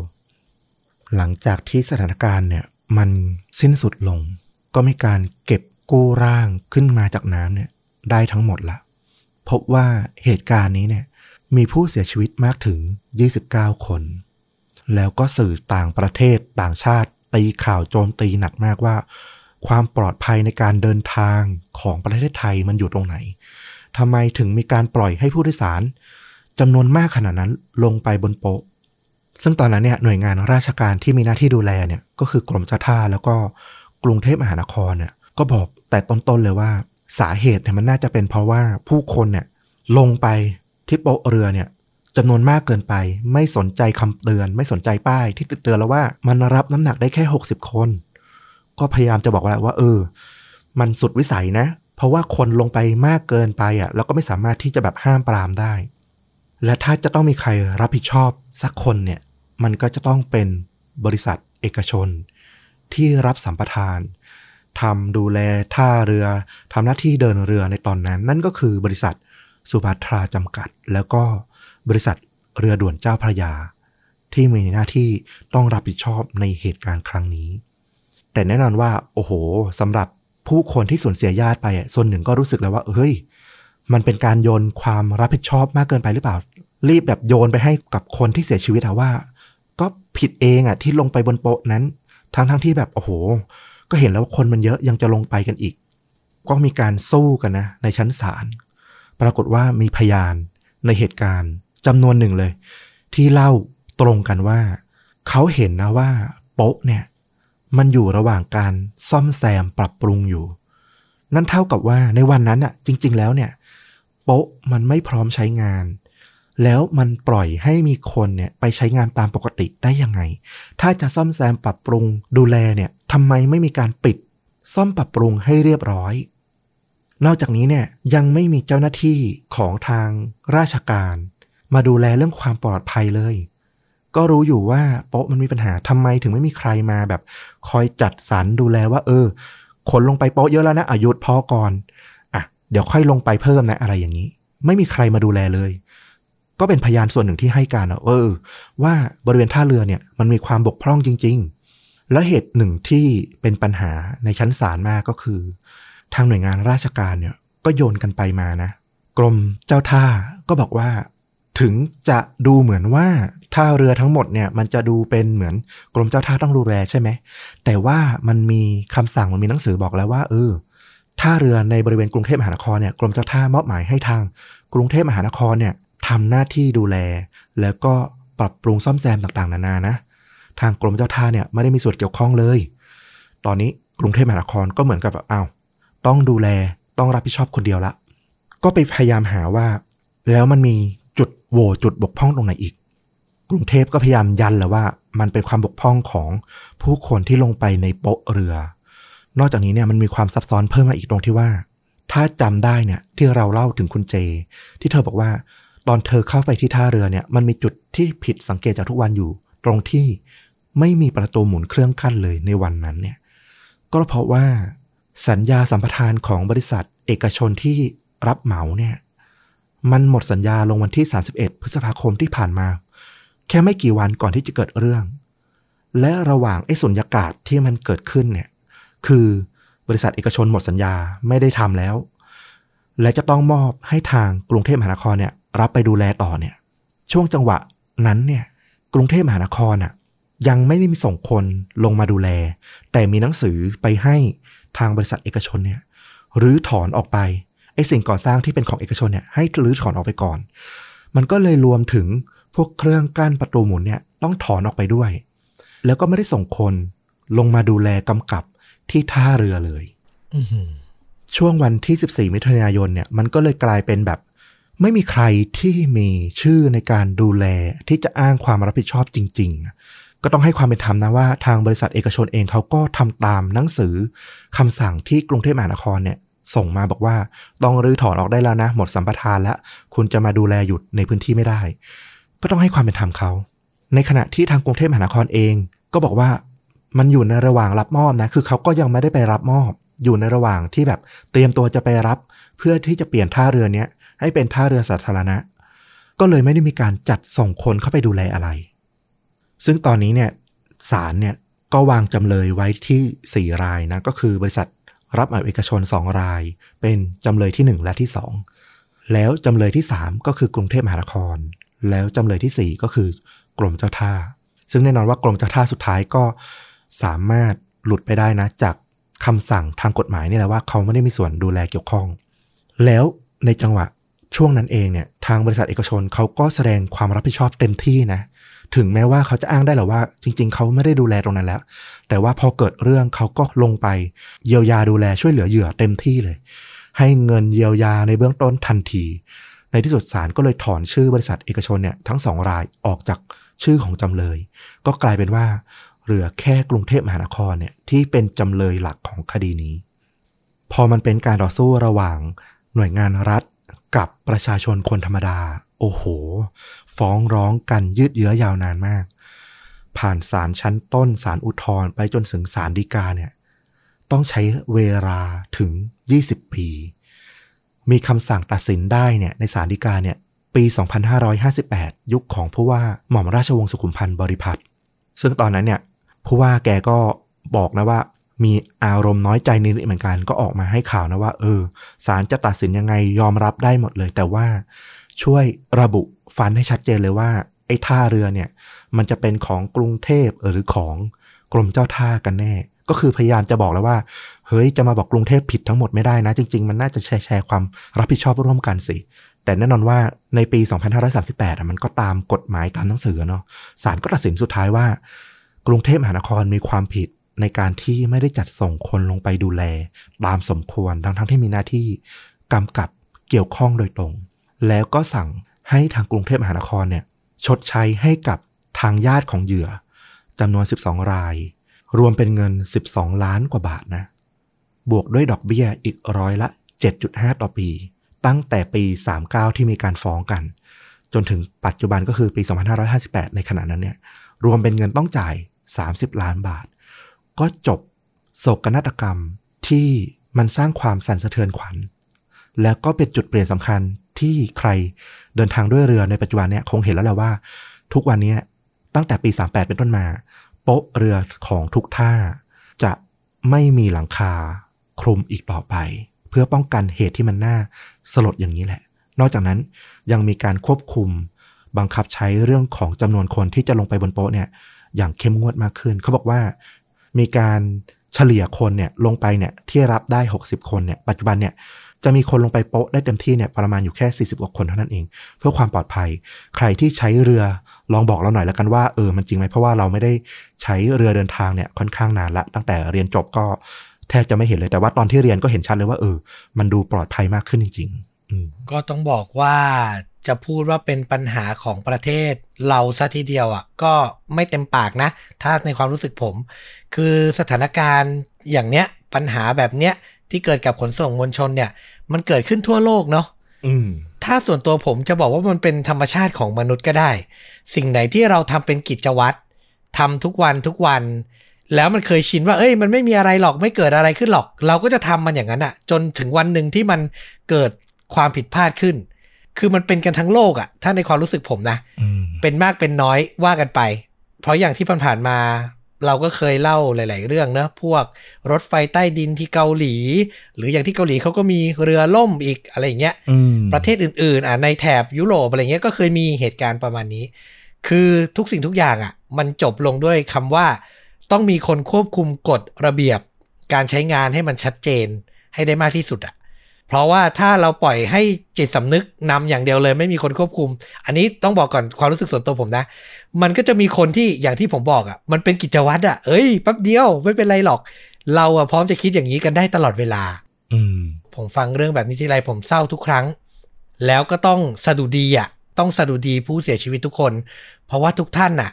หลังจากที่สถานการณ์เนี่ยมันสิ้นสุดลงก็มีการเก็บกู้ร่างขึ้นมาจากน้ำเนี่ยได้ทั้งหมดละพบว่าเหตุการณ์นี้เนี่ยมีผู้เสียชีวิตมากถึง29คนแล้วก็สื่อต่างประเทศต่างชาติตีข่าวโจมตีหนักมากว่าความปลอดภัยในการเดินทางของประเทศไทยมันอยู่ตรงไหนทำไมถึงมีการปล่อยให้ผู้โดยสารจำนวนมากขนาดนั้นลงไปบนโป๊ะซึ่งตอนนั้นเนี่ยหน่วยงานราชการที่มีหน้าที่ดูแลเนี่ยก็คือกรมเจ้าท่าแล้วก็ กรุงเทพมหานครเนี่ยก็บอกแต่ต้นๆเลยว่าสาเหตุเนี่ยมันน่าจะเป็นเพราะว่าผู้คนเนี่ยลงไปที่โป๊ะเรือเนี่ยจำนวนมากเกินไปไม่สนใจคำเตือนไม่สนใจป้ายที่เตือนแล้วว่ามันรับน้ำหนักได้แค่60คนก็พยายามจะบอกว่ามันสุดวิสัยนะเพราะว่าคนลงไปมากเกินไปอ่ะแล้วก็ไม่สามารถที่จะแบบห้ามปรามได้และถ้าจะต้องมีใครรับผิดชอบสักคนเนี่ยมันก็จะต้องเป็นบริษัทเอกชนที่รับสัมปทานทำดูแลท่าเรือทำหน้าที่เดินเรือในตอนนั้นนั่นก็คือบริษัทสุภัทราจำกัดแล้วก็บริษัทเรือด่วนเจ้าพระยาที่มีหน้าที่ต้องรับผิดชอบในเหตุการณ์ครั้งนี้แต่แน่นอนว่าโอ้โหสำหรับผู้คนที่สูญเสียญาติไปส่วนหนึ่งก็รู้สึกแล้วว่าเฮ้ยมันเป็นการโยนความรับผิดชอบมากเกินไปหรือเปล่ารีบแบบโยนไปให้กับคนที่เสียชีวิตว่าก็ผิดเองที่ลงไปบนโป๊ะนั้นทั้งที่แบบโอ้โหก็เห็นแล้วว่าคนมันเยอะยังจะลงไปกันอีกก็มีการสู้กันนะในชั้นศาลปรากฏว่ามีพยานในเหตุการณ์จำนวนหนึ่งเลยที่เล่าตรงกันว่าเขาเห็นนะว่าโป๊ะเนี่ยมันอยู่ระหว่างการซ่อมแซมปรับปรุงอยู่นั่นเท่ากับว่าในวันนั้นจริงๆแล้วเนี่ยโป๊ะมันไม่พร้อมใช้งานแล้วมันปล่อยให้มีคนเนี่ยไปใช้งานตามปกติได้ยังไงถ้าจะซ่อมแซมปรับปรุงดูแลเนี่ยทำไมไม่มีการปิดซ่อมปรับปรุงให้เรียบร้อยนอกจากนี้เนี่ยยังไม่มีเจ้าหน้าที่ของทางราชการมาดูแลเรื่องความปลอดภัยเลยก็รู้อยู่ว่าโป๊ะมันมีปัญหาทำไมถึงไม่มีใครมาแบบคอยจัดสรรดูแลว่าคนลงไปโป๊ะเยอะแล้วนะหยุดพอก่อนเดี๋ยวค่อยลงไปเพิ่มนะอะไรอย่างนี้ไม่มีใครมาดูแลเลยก็เป็นพยานส่วนหนึ่งที่ให้การว่าบริเวณท่าเรือเนี่ยมันมีความบกพร่องจริงๆและเหตุหนึ่งที่เป็นปัญหาในชั้นศาลมากก็คือทางหน่วยงานราชการเนี่ยก็โยนกันไปมานะกรมเจ้าท่าก็บอกว่าถึงจะดูเหมือนว่าท่าเรือทั้งหมดเนี่ยมันจะดูเป็นเหมือนกรมเจ้าท่าต้องดูแลใช่ไหมแต่ว่ามันมีคำสั่งมันมีหนังสือบอกแล้วว่าท่าเรือในบริเวณกรุงเทพมหานครเนี่ยกรมเจ้าท่ามอบหมายให้ทางกรุงเทพมหานครเนี่ยทำหน้าที่ดูแลแล้วก็ปรับปรุงซ่อมแซมต่างๆนานานะทางกรมเจ้าท่าเนี่ยไม่ได้มีส่วนเกี่ยวข้องเลยตอนนี้กรุงเทพมหานครก็เหมือนกับต้องดูแลต้องรับผิดชอบคนเดียวละก็ไปพยายามหาว่าแล้วมันมีจุดโหว่จุดบกพร่องตรงไหนอีกกรุงเทพก็พยายามยันแล้วว่ามันเป็นความบกพร่องของผู้คนที่ลงไปในโป๊ะเรือนอกจากนี้เนี่ยมันมีความซับซ้อนเพิ่มมาอีกตรงที่ว่าถ้าจำได้เนี่ยที่เราเล่าถึงคุณเจที่เธอบอกว่าตอนเธอเข้าไปที่ท่าเรือเนี่ยมันมีจุดที่ผิดสังเกตจากทุกวันอยู่ตรงที่ไม่มีประตูหมุนเครื่องกั้นเลยในวันนั้นเนี่ยก็เพราะว่าสัญญาสัมปทานของบริษัทเอกชนที่รับเหมาเนี่ยมันหมดสัญญาลงวันที่31พฤษภาคมที่ผ่านมาแค่ไม่กี่วันก่อนที่จะเกิดเรื่องและระหว่างสุญญากาศที่มันเกิดขึ้นเนี่ยคือบริษัทเอกชนหมดสัญญาไม่ได้ทำแล้วและจะต้องมอบให้ทางกรุงเทพมหานครเนี่ยรับไปดูแลต่อเนี่ยช่วงจังหวะนั้นเนี่ยกรุงเทพมหานครยังไม่ได้มีส่งคนลงมาดูแลแต่มีหนังสือไปให้ทางบริษัทเอกชนเนี่ยรื้อถอนออกไปสิ่งก่อสร้างที่เป็นของเอกชนเนี่ยให้รื้อถอนออกไปก่อนมันก็เลยรวมถึงพวกเครื่องกั้นประตูหมุนเนี่ยต้องถอนออกไปด้วยแล้วก็ไม่ได้ส่งคนลงมาดูแลกำกับที่ท่าเรือเลย ช่วงวันที่14มิถุนายนเนี่ยมันก็เลยกลายเป็นแบบไม่มีใครที่มีชื่อในการดูแลที่จะอ้างความรับผิดชอบจริงๆก็ต้องให้ความเป็นธรรมนะว่าทางบริษัทเอกชนเองเขาก็ทำตามหนังสือคำสั่งที่กรุงเทพมหานครเนี่ยส่งมาบอกว่าต้องรื้อถอนออกได้แล้วนะหมดสัมปทานแล้วคุณจะมาดูแลหยุดในพื้นที่ไม่ได้ก็ต้องให้ความเป็นธรรมเขาในขณะที่ทางกรุงเทพมหานครเองก็บอกว่ามันอยู่ในระหว่างรับมอบนะคือเขาก็ยังไม่ได้ไปรับมอบอยู่ในระหว่างที่แบบเตรียมตัวจะไปรับเพื่อที่จะเปลี่ยนท่าเรือเนี้ยให้เป็นท่าเรือสาธารณะก็เลยไม่ได้มีการจัดส่งคนเข้าไปดูแลอะไรซึ่งตอนนี้เนี่ยศาลเนี่ยก็วางจำเลยไว้ที่4รายนะก็คือบริษัทรับเหมาเอกชน2รายเป็นจำเลยที่1และที่2แล้วจำเลยที่3ก็คือกรุงเทพมหานครแล้วจำเลยที่4ก็คือกรมเจ้าท่าซึ่งแน่นอนว่ากรมเจ้าท่าสุดท้ายก็สามารถหลุดไปได้นะจากคำสั่งทางกฎหมายนี่แหละว่าเขาไม่ได้มีส่วนดูแลเกี่ยวข้องแล้วในจังหวะช่วงนั้นเองเนี่ยทางบริษัทเอกชนเขาก็แสดงความรับผิดชอบเต็มที่นะ ถึงแม้ว่าเขาจะอ้างได้แหละว่าจริงๆเขาไม่ได้ดูแลตรงนั้นแล้วแต่ว่าพอเกิดเรื่องเขาก็ลงไปเยียวยาดูแลช่วยเหลือเหยื่อเต็มที่เลยให้เงินเยียวยาในเบื้องต้นทันทีในที่สุดศาลก็เลยถอนชื่อบริษัทเอกชนเนี่ยทั้ง2รายออกจากชื่อของจำเลยก็กลายเป็นว่าเหลือแค่กรุงเทพมหานครเนี่ยที่เป็นจำเลยหลักของคดีนี้พอมันเป็นการต่อสู้ระหว่างหน่วยงานรัฐกับประชาชนคนธรรมดาโอ้โหฟ้องร้องกันยืดเยื้อยาวนานมากผ่านศาลชั้นต้นศาลอุทธรณ์ไปจนถึงศาลฎีกาเนี่ยต้องใช้เวลาถึง20ปีมีคำสั่งตัดสินได้เนี่ยในศาลฎีกาเนี่ยปี2558ยุคของผู้ว่าหม่อมราชวงศ์สุขุมพันธ์บริพัตรซึ่งตอนนั้นเนี่ยผู้ว่าแกก็บอกนะว่ามีอารมณ์น้อยใจนิดเหมือนกันก็ออกมาให้ข่าวนะว่าศาลจะตัดสินยังไงยอมรับได้หมดเลยแต่ว่าช่วยระบุฟันให้ชัดเจนเลยว่าไอ้ท่าเรือเนี่ยมันจะเป็นของกรุงเทพหรือของกรมเจ้าท่ากันแน่ก็คือพยายามจะบอกแล้วว่าเฮ้ยจะมาบอกกรุงเทพผิดทั้งหมดไม่ได้นะจริงๆมันน่าจะแชร์ความรับผิดชอบร่วมกันสิแต่แน่นอนว่าในปี2538มันก็ตามกฎหมายตามหนังสือเนาะศาลก็ตัดสินสุดท้ายว่ากรุงเทพมหานครมีความผิดในการที่ไม่ได้จัดส่งคนลงไปดูแลตามสมควรทั้งที่มีหน้าที่กำกับเกี่ยวข้องโดยตรงแล้วก็สั่งให้ทางกรุงเทพมหานครเนี่ยชดใช้ให้กับทางญาติของเหยื่อจำนวน12รายรวมเป็นเงิน12ล้านกว่าบาทนะบวกด้วยดอกเบี้ยอีกร้อยละ 7.5 ต่อปีตั้งแต่ปี39ที่มีการฟ้องกันจนถึงปัจจุบันก็คือปี2558ในขณะนั้นเนี่ยรวมเป็นเงินต้องจ่าย30ล้านบาทก็จบโศกนาฏกรรมที่มันสร้างความสั่นสะเทือนขวัญแล้วก็เป็นจุดเปลี่ยนสำคัญที่ใครเดินทางด้วยเรือในปัจจุบันเนี่ยคงเห็นแล้วแหละว่าทุกวันนี้ตั้งแต่ปี38เป็นต้นมาโป๊ะเรือของทุกท่าจะไม่มีหลังคาคลุมอีกต่อไปเพื่อป้องกันเหตุที่มันน่าสลดอย่างนี้แหละนอกจากนั้นยังมีการควบคุมบังคับใช้เรื่องของจำนวนคนที่จะลงไปบนโป๊ะเนี่ยอย่างเข้มงวดมากขึ้นเขาบอกว่ามีการเฉลี่ยคนเนี่ยลงไปเนี่ยที่รับได้60คนเนี่ยปัจจุบันเนี่ยจะมีคนลงไปโป๊ะได้เต็มที่เนี่ยประมาณอยู่แค่40กว่าคนเท่านั้นเองเพื่อความปลอดภัยใครที่ใช้เรือลองบอกเราหน่อยละกันว่ามันจริงไหมเพราะว่าเราไม่ได้ใช้เรือเดินทางเนี่ยค่อนข้างนานละตั้งแต่เรียนจบก็แทบจะไม่เห็นเลยแต่ว่าตอนที่เรียนก็เห็นชัดเลยว่ามันดูปลอดภัยมากขึ้นจริงๆก็ต้องบอกว่าจะพูดว่าเป็นปัญหาของประเทศเราซะทีเดียวอ่ะก็ไม่เต็มปากนะถ้าในความรู้สึกผมคือสถานการณ์อย่างเนี้ยปัญหาแบบเนี้ยที่เกิดกับขนส่งมวลชนเนี่ยมันเกิดขึ้นทั่วโลกเนาะถ้าส่วนตัวผมจะบอกว่ามันเป็นธรรมชาติของมนุษย์ก็ได้สิ่งไหนที่เราทำเป็นกิจวัตรทำทุกวันแล้วมันเคยชินว่าเอ้ยมันไม่มีอะไรหรอกไม่เกิดอะไรขึ้นหรอกเราก็จะทำมันอย่างนั้นอ่ะจนถึงวันหนึ่งที่มันเกิดความผิดพลาดขึ้นคือมันเป็นกันทั้งโลกอ่ะถ้าในความรู้สึกผมนะเป็นมากเป็นน้อยว่ากันไปเพราะอย่างที่ผ่านมาเราก็เคยเล่าหลายๆเรื่องนะพวกรถไฟใต้ดินที่เกาหลีหรืออย่างที่เกาหลีเขาก็มีเรือล่มอีกอะไรอย่างเงี้ยประเทศอื่นๆในแถบยุโรปอะไรเงี้ยก็เคยมีเหตุการณ์ประมาณนี้คือทุกสิ่งทุกอย่างอ่ะมันจบลงด้วยคำว่าต้องมีคนควบคุมกฎระเบียบการใช้งานให้มันชัดเจนให้ได้มากที่สุดอ่ะเพราะว่าถ้าเราปล่อยให้จิตสำนึกนำอย่างเดียวเลยไม่มีคนควบคุมอันนี้ต้องบอกก่อนความรู้สึกส่วนตัวผมนะมันก็จะมีคนที่อย่างที่ผมบอกอ่ะมันเป็นกิจวัตรอ่ะเอ้ยแป๊บเดียวไม่เป็นไรหรอกเราอ่ะพร้อมจะคิดอย่างนี้กันได้ตลอดเวลาผมฟังเรื่องแบบนี้ทีไรผมเศร้าทุกครั้งแล้วก็ต้องสะดุดีผู้เสียชีวิตทุกคนเพราะว่าทุกท่านอ่ะ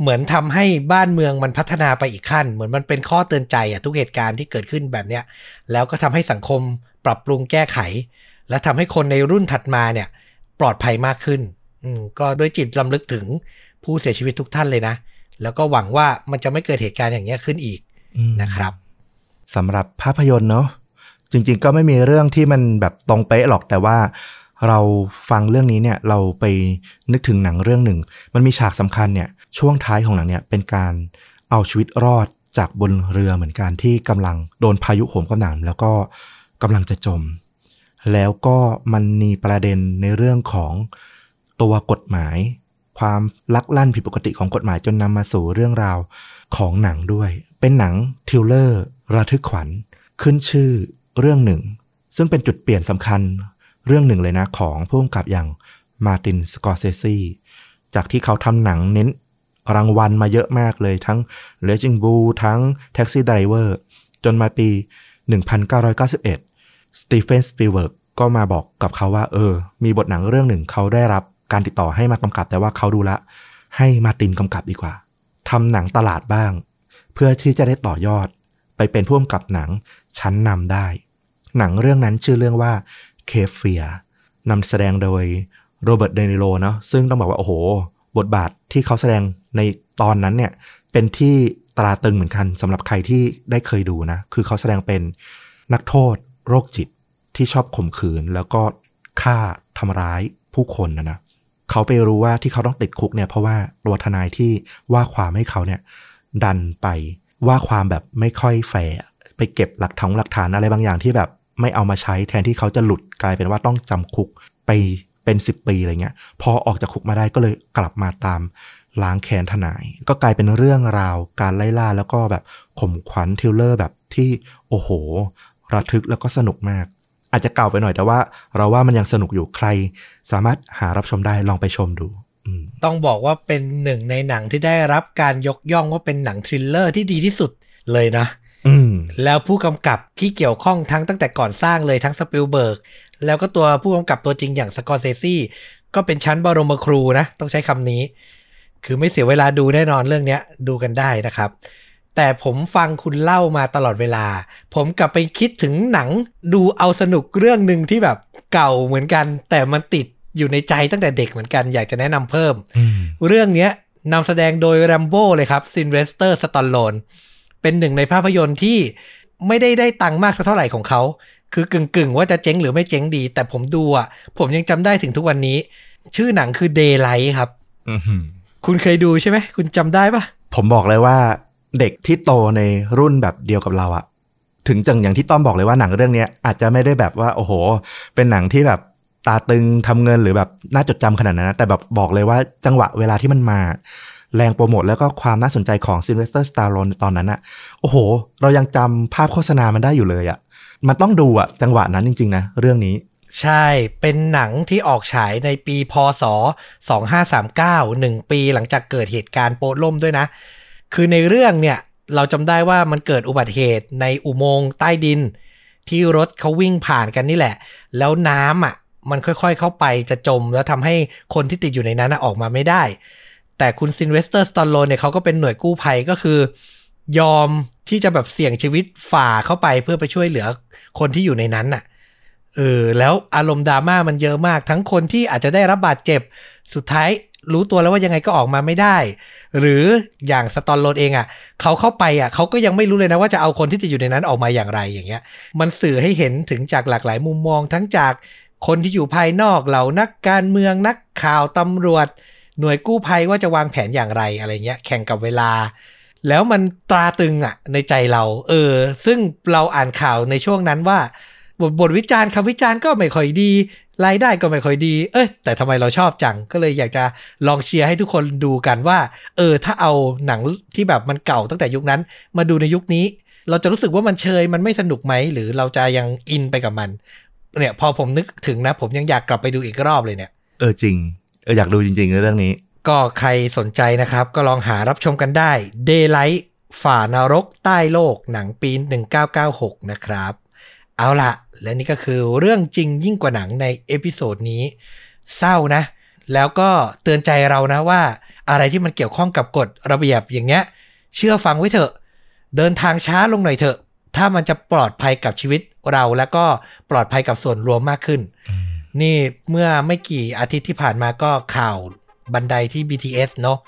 เหมือนทำให้บ้านเมืองมันพัฒนาไปอีกขั้นเหมือนมันเป็นข้อเตือนใจอ่ะทุกเหตุการณ์ที่เกิดขึ้นแบบเนี้ยแล้วก็ทำให้สังคมปรับปรุงแก้ไขและทำให้คนในรุ่นถัดมาเนี่ยปลอดภัยมากขึ้นก็ด้วยจิตรำลึกถึงผู้เสียชีวิตทุกท่านเลยนะแล้วก็หวังว่ามันจะไม่เกิดเหตุการณ์อย่างนี้ขึ้นอีกนะครับสำหรับภาพยนตร์เนาะจริงๆก็ไม่มีเรื่องที่มันแบบตรงเป๊ะหรอกแต่ว่าเราฟังเรื่องนี้เนี่ยเราไปนึกถึงหนังเรื่องหนึ่งมันมีฉากสำคัญเนี่ยช่วงท้ายของหนังเนี่ยเป็นการเอาชีวิตรอดจากบนเรือเหมือนกันที่กำลังโดนพายุโหมกระหน่ำแล้วก็กำลังจะจมแล้วก็มันมีประเด็นในเรื่องของตัวกฎหมายความลักลั่นผิดปกติของกฎหมายจนนำมาสู่เรื่องราวของหนังด้วยเป็นหนังทริลเลอร์ระทึกขวัญขึ้นชื่อเรื่องหนึ่งซึ่งเป็นจุดเปลี่ยนสำคัญเรื่องหนึ่งเลยนะของผู้กำกับอย่างมาร์ติน สกอร์เซซีจากที่เขาทำหนังเน้น รางวัลมาเยอะมากเลยทั้ง Raging Bull ทั้ง Taxi Driver จนมาปี 1991 Steven Spielberg ก็มาบอกกับเขาว่ามีบทหนังเรื่องหนึ่งเขาได้รับการติดต่อให้มากำกับแต่ว่าเขาดูละให้มาร์ตินกำกับดีกว่าทำหนังตลาดบ้างเพื่อที่จะได้ต่อยอดไปเป็นผู้กำกับหนังชั้นนำได้หนังเรื่องนั้นชื่อเรื่องว่า Cape Fear นำแสดงโดยโรเบิร์ตเดนิโรเนาะซึ่งต้องบอกว่าโอ้โหบทบาทที่เขาแสดงในตอนนั้นเนี่ยเป็นที่ตราตึงเหมือนกันสำหรับใครที่ได้เคยดูนะคือเขาแสดงเป็นนักโทษโรคจิตที่ชอบข่มขืนแล้วก็ฆ่าทำร้ายผู้คนนะเขาไปรู้ว่าที่เขาต้องติดคุกเนี่ยเพราะว่าตัวทนายที่ว่าความให้เขาเนี่ยดันไปว่าความแบบไม่ค่อยแฟร์ไปเก็บหลักฐานอะไรบางอย่างที่แบบไม่เอามาใช้แทนที่เขาจะหลุดกลายเป็นว่าต้องจำคุกไปเป็น10ปีอะไรเงี้ยพอออกจากคุกมาได้ก็เลยกลับมาตามล้างแค้นทนายก็กลายเป็นเรื่องราวการไล่ล่าแล้วก็แบบข่มขวัญทริลเลอร์แบบที่โอ้โหระทึกแล้วก็สนุกมากอาจจะเก่าไปหน่อยแต่ว่าเราว่ามันยังสนุกอยู่ใครสามารถหารับชมได้ลองไปชมดูต้องบอกว่าเป็นหนึ่งในหนังที่ได้รับการยกย่องว่าเป็นหนังทริลเลอร์ที่ดีที่สุดเลยนะแล้วผู้กำกับที่เกี่ยวข้องตั้งแต่ก่อนสร้างเลยทั้งสปิลเบิร์กแล้วก็ตัวผู้กำกับตัวจริงอย่างสกอร์เซซี่ก็เป็นชั้นบรมครูนะต้องใช้คำนี้คือไม่เสียเวลาดูแน่นอนเรื่องนี้ดูกันได้นะครับแต่ผมฟังคุณเล่ามาตลอดเวลาผมกลับไปคิดถึงหนังดูเอาสนุกเรื่องนึงที่แบบเก่าเหมือนกันแต่มันติดอยู่ในใจตั้งแต่เด็กเหมือนกันอยากจะแนะนำเพิ่มเรื่องนี้นำแสดงโดยแรมโบ้เลยครับซินเวสเตอร์สตาโลนเป็นหนึ่งในภาพยนตร์ที่ไม่ได้ตังค์มากสักเท่าไหร่ของเขาคือกึ่งๆว่าจะเจ๊งหรือไม่เจ๊งดีแต่ผมดูอ่ะผมยังจำได้ถึงทุกวันนี้ชื่อหนังคือ Daylight ครับคุณเคยดูใช่ไหมคุณจำได้ปะผมบอกเลยว่าเด็กที่โตในรุ่นแบบเดียวกับเราอ่ะถึงจังอย่างที่ต้อมบอกเลยว่าหนังเรื่องนี้อาจจะไม่ได้แบบว่าโอ้โหเป็นหนังที่แบบตาตึงทำเงินหรือแบบน่าจดจำขนาดนั้นนะแต่แบบบอกเลยว่าจังหวะเวลาที่มันมาแรงโปรโมทแล้วก็ความน่าสนใจของซินเวสเตอร์สตาโลนตอนนั้นอะโอ้โหเรายังจำภาพโฆษณามันได้อยู่เลยอะมันต้องดูอะจังหวะนั้นจริงๆนะเรื่องนี้ใช่เป็นหนังที่ออกฉายในปีพ.ศ. 2539 1 ปีหลังจากเกิดเหตุการณ์โป๊ะล่มด้วยนะคือในเรื่องเนี่ยเราจำได้ว่ามันเกิดอุบัติเหตุในอุโมงค์ใต้ดินที่รถเขาวิ่งผ่านกันนี่แหละแล้วน้ำอะมันค่อยๆเข้าไปจะจมแล้วทำให้คนที่ติดอยู่ในนั้นออกมาไม่ได้แต่คุณซินเวสเตอร์สตาโลนเนี่ยเขาก็เป็นหน่วยกู้ภัยก็คือยอมที่จะแบบเสี่ยงชีวิตฝ่าเข้าไปเพื่อไปช่วยเหลือคนที่อยู่ในนั้นน่ะแล้วอารมณ์ดราม่ามันเยอะมากทั้งคนที่อาจจะได้รับบาดเจ็บสุดท้ายรู้ตัวแล้วว่ายังไงก็ออกมาไม่ได้หรืออย่างสตาโลนเองอ่ะเขาเข้าไปอ่ะเขาก็ยังไม่รู้เลยนะว่าจะเอาคนที่ติดอยู่ในนั้นออกมาอย่างไรอย่างเงี้ยมันสื่อให้เห็นถึงจากหลากหลายมุมมองทั้งจากคนที่อยู่ภายนอกเหล่านักการเมืองนักข่าวตำรวจหน่วยกู้ภัยว่าจะวางแผนอย่างไรอะไรเงี้ยแข่งกับเวลาแล้วมันตราตึงอ่ะในใจเราซึ่งเราอ่านข่าวในช่วงนั้นว่าบทวิจารณ์คำวิจารณ์ก็ไม่ค่อยดีรายได้ก็ไม่ค่อยดีแต่ทำไมเราชอบจังก็เลยอยากจะลองเชียร์ให้ทุกคนดูกันว่าถ้าเอาหนังที่แบบมันเก่าตั้งแต่ยุคนั้นมาดูในยุคนี้เราจะรู้สึกว่ามันเชยมันไม่สนุกไหมหรือเราจะยังอินไปกับมันเนี่ยพอผมนึกถึงนะผมยังอยากกลับไปดูอีกรอบเลยเนี่ยจริงอยากดูจริงๆเรื่องนี้ก็ใครสนใจนะครับก็ลองหารับชมกันได้ Daylight ฝ่านรกใต้โลกหนังปี1996นะครับเอาล่ะและนี่ก็คือเรื่องจริงยิ่งกว่าหนังในเอพิโซดนี้เศร้านะแล้วก็เตือนใจเรานะว่าอะไรที่มันเกี่ยวข้องกับกฎระเบียบอย่างเนี้ยเชื่อฟังไว้เถอะเดินทางช้าลงหน่อยเถอะถ้ามันจะปลอดภัยกับชีวิตเราแล้วก็ปลอดภัยกับส่วนรวมมากขึ้นนี่เมื่อไม่กี่อาทิตย์ที่ผ่านมาก็ข่าวบันไดที่ BTS เนาะ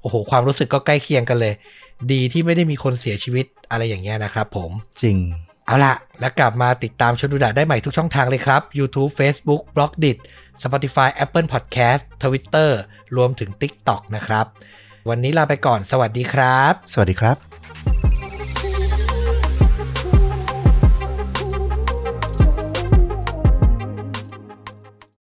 โอ้โหความรู้สึกก็ใกล้เคียงกันเลยดีที่ไม่ได้มีคนเสียชีวิตอะไรอย่างเงี้ยนะครับผมจริงเอาล่ะแล้วกลับมาติดตามชนดูดะได้ใหม่ทุกช่องทางเลยครับ YouTube Facebook Blogdit Spotify Apple Podcast Twitter รวมถึง TikTok นะครับวันนี้ลาไปก่อนสวัสดีครับสวัสดีครับ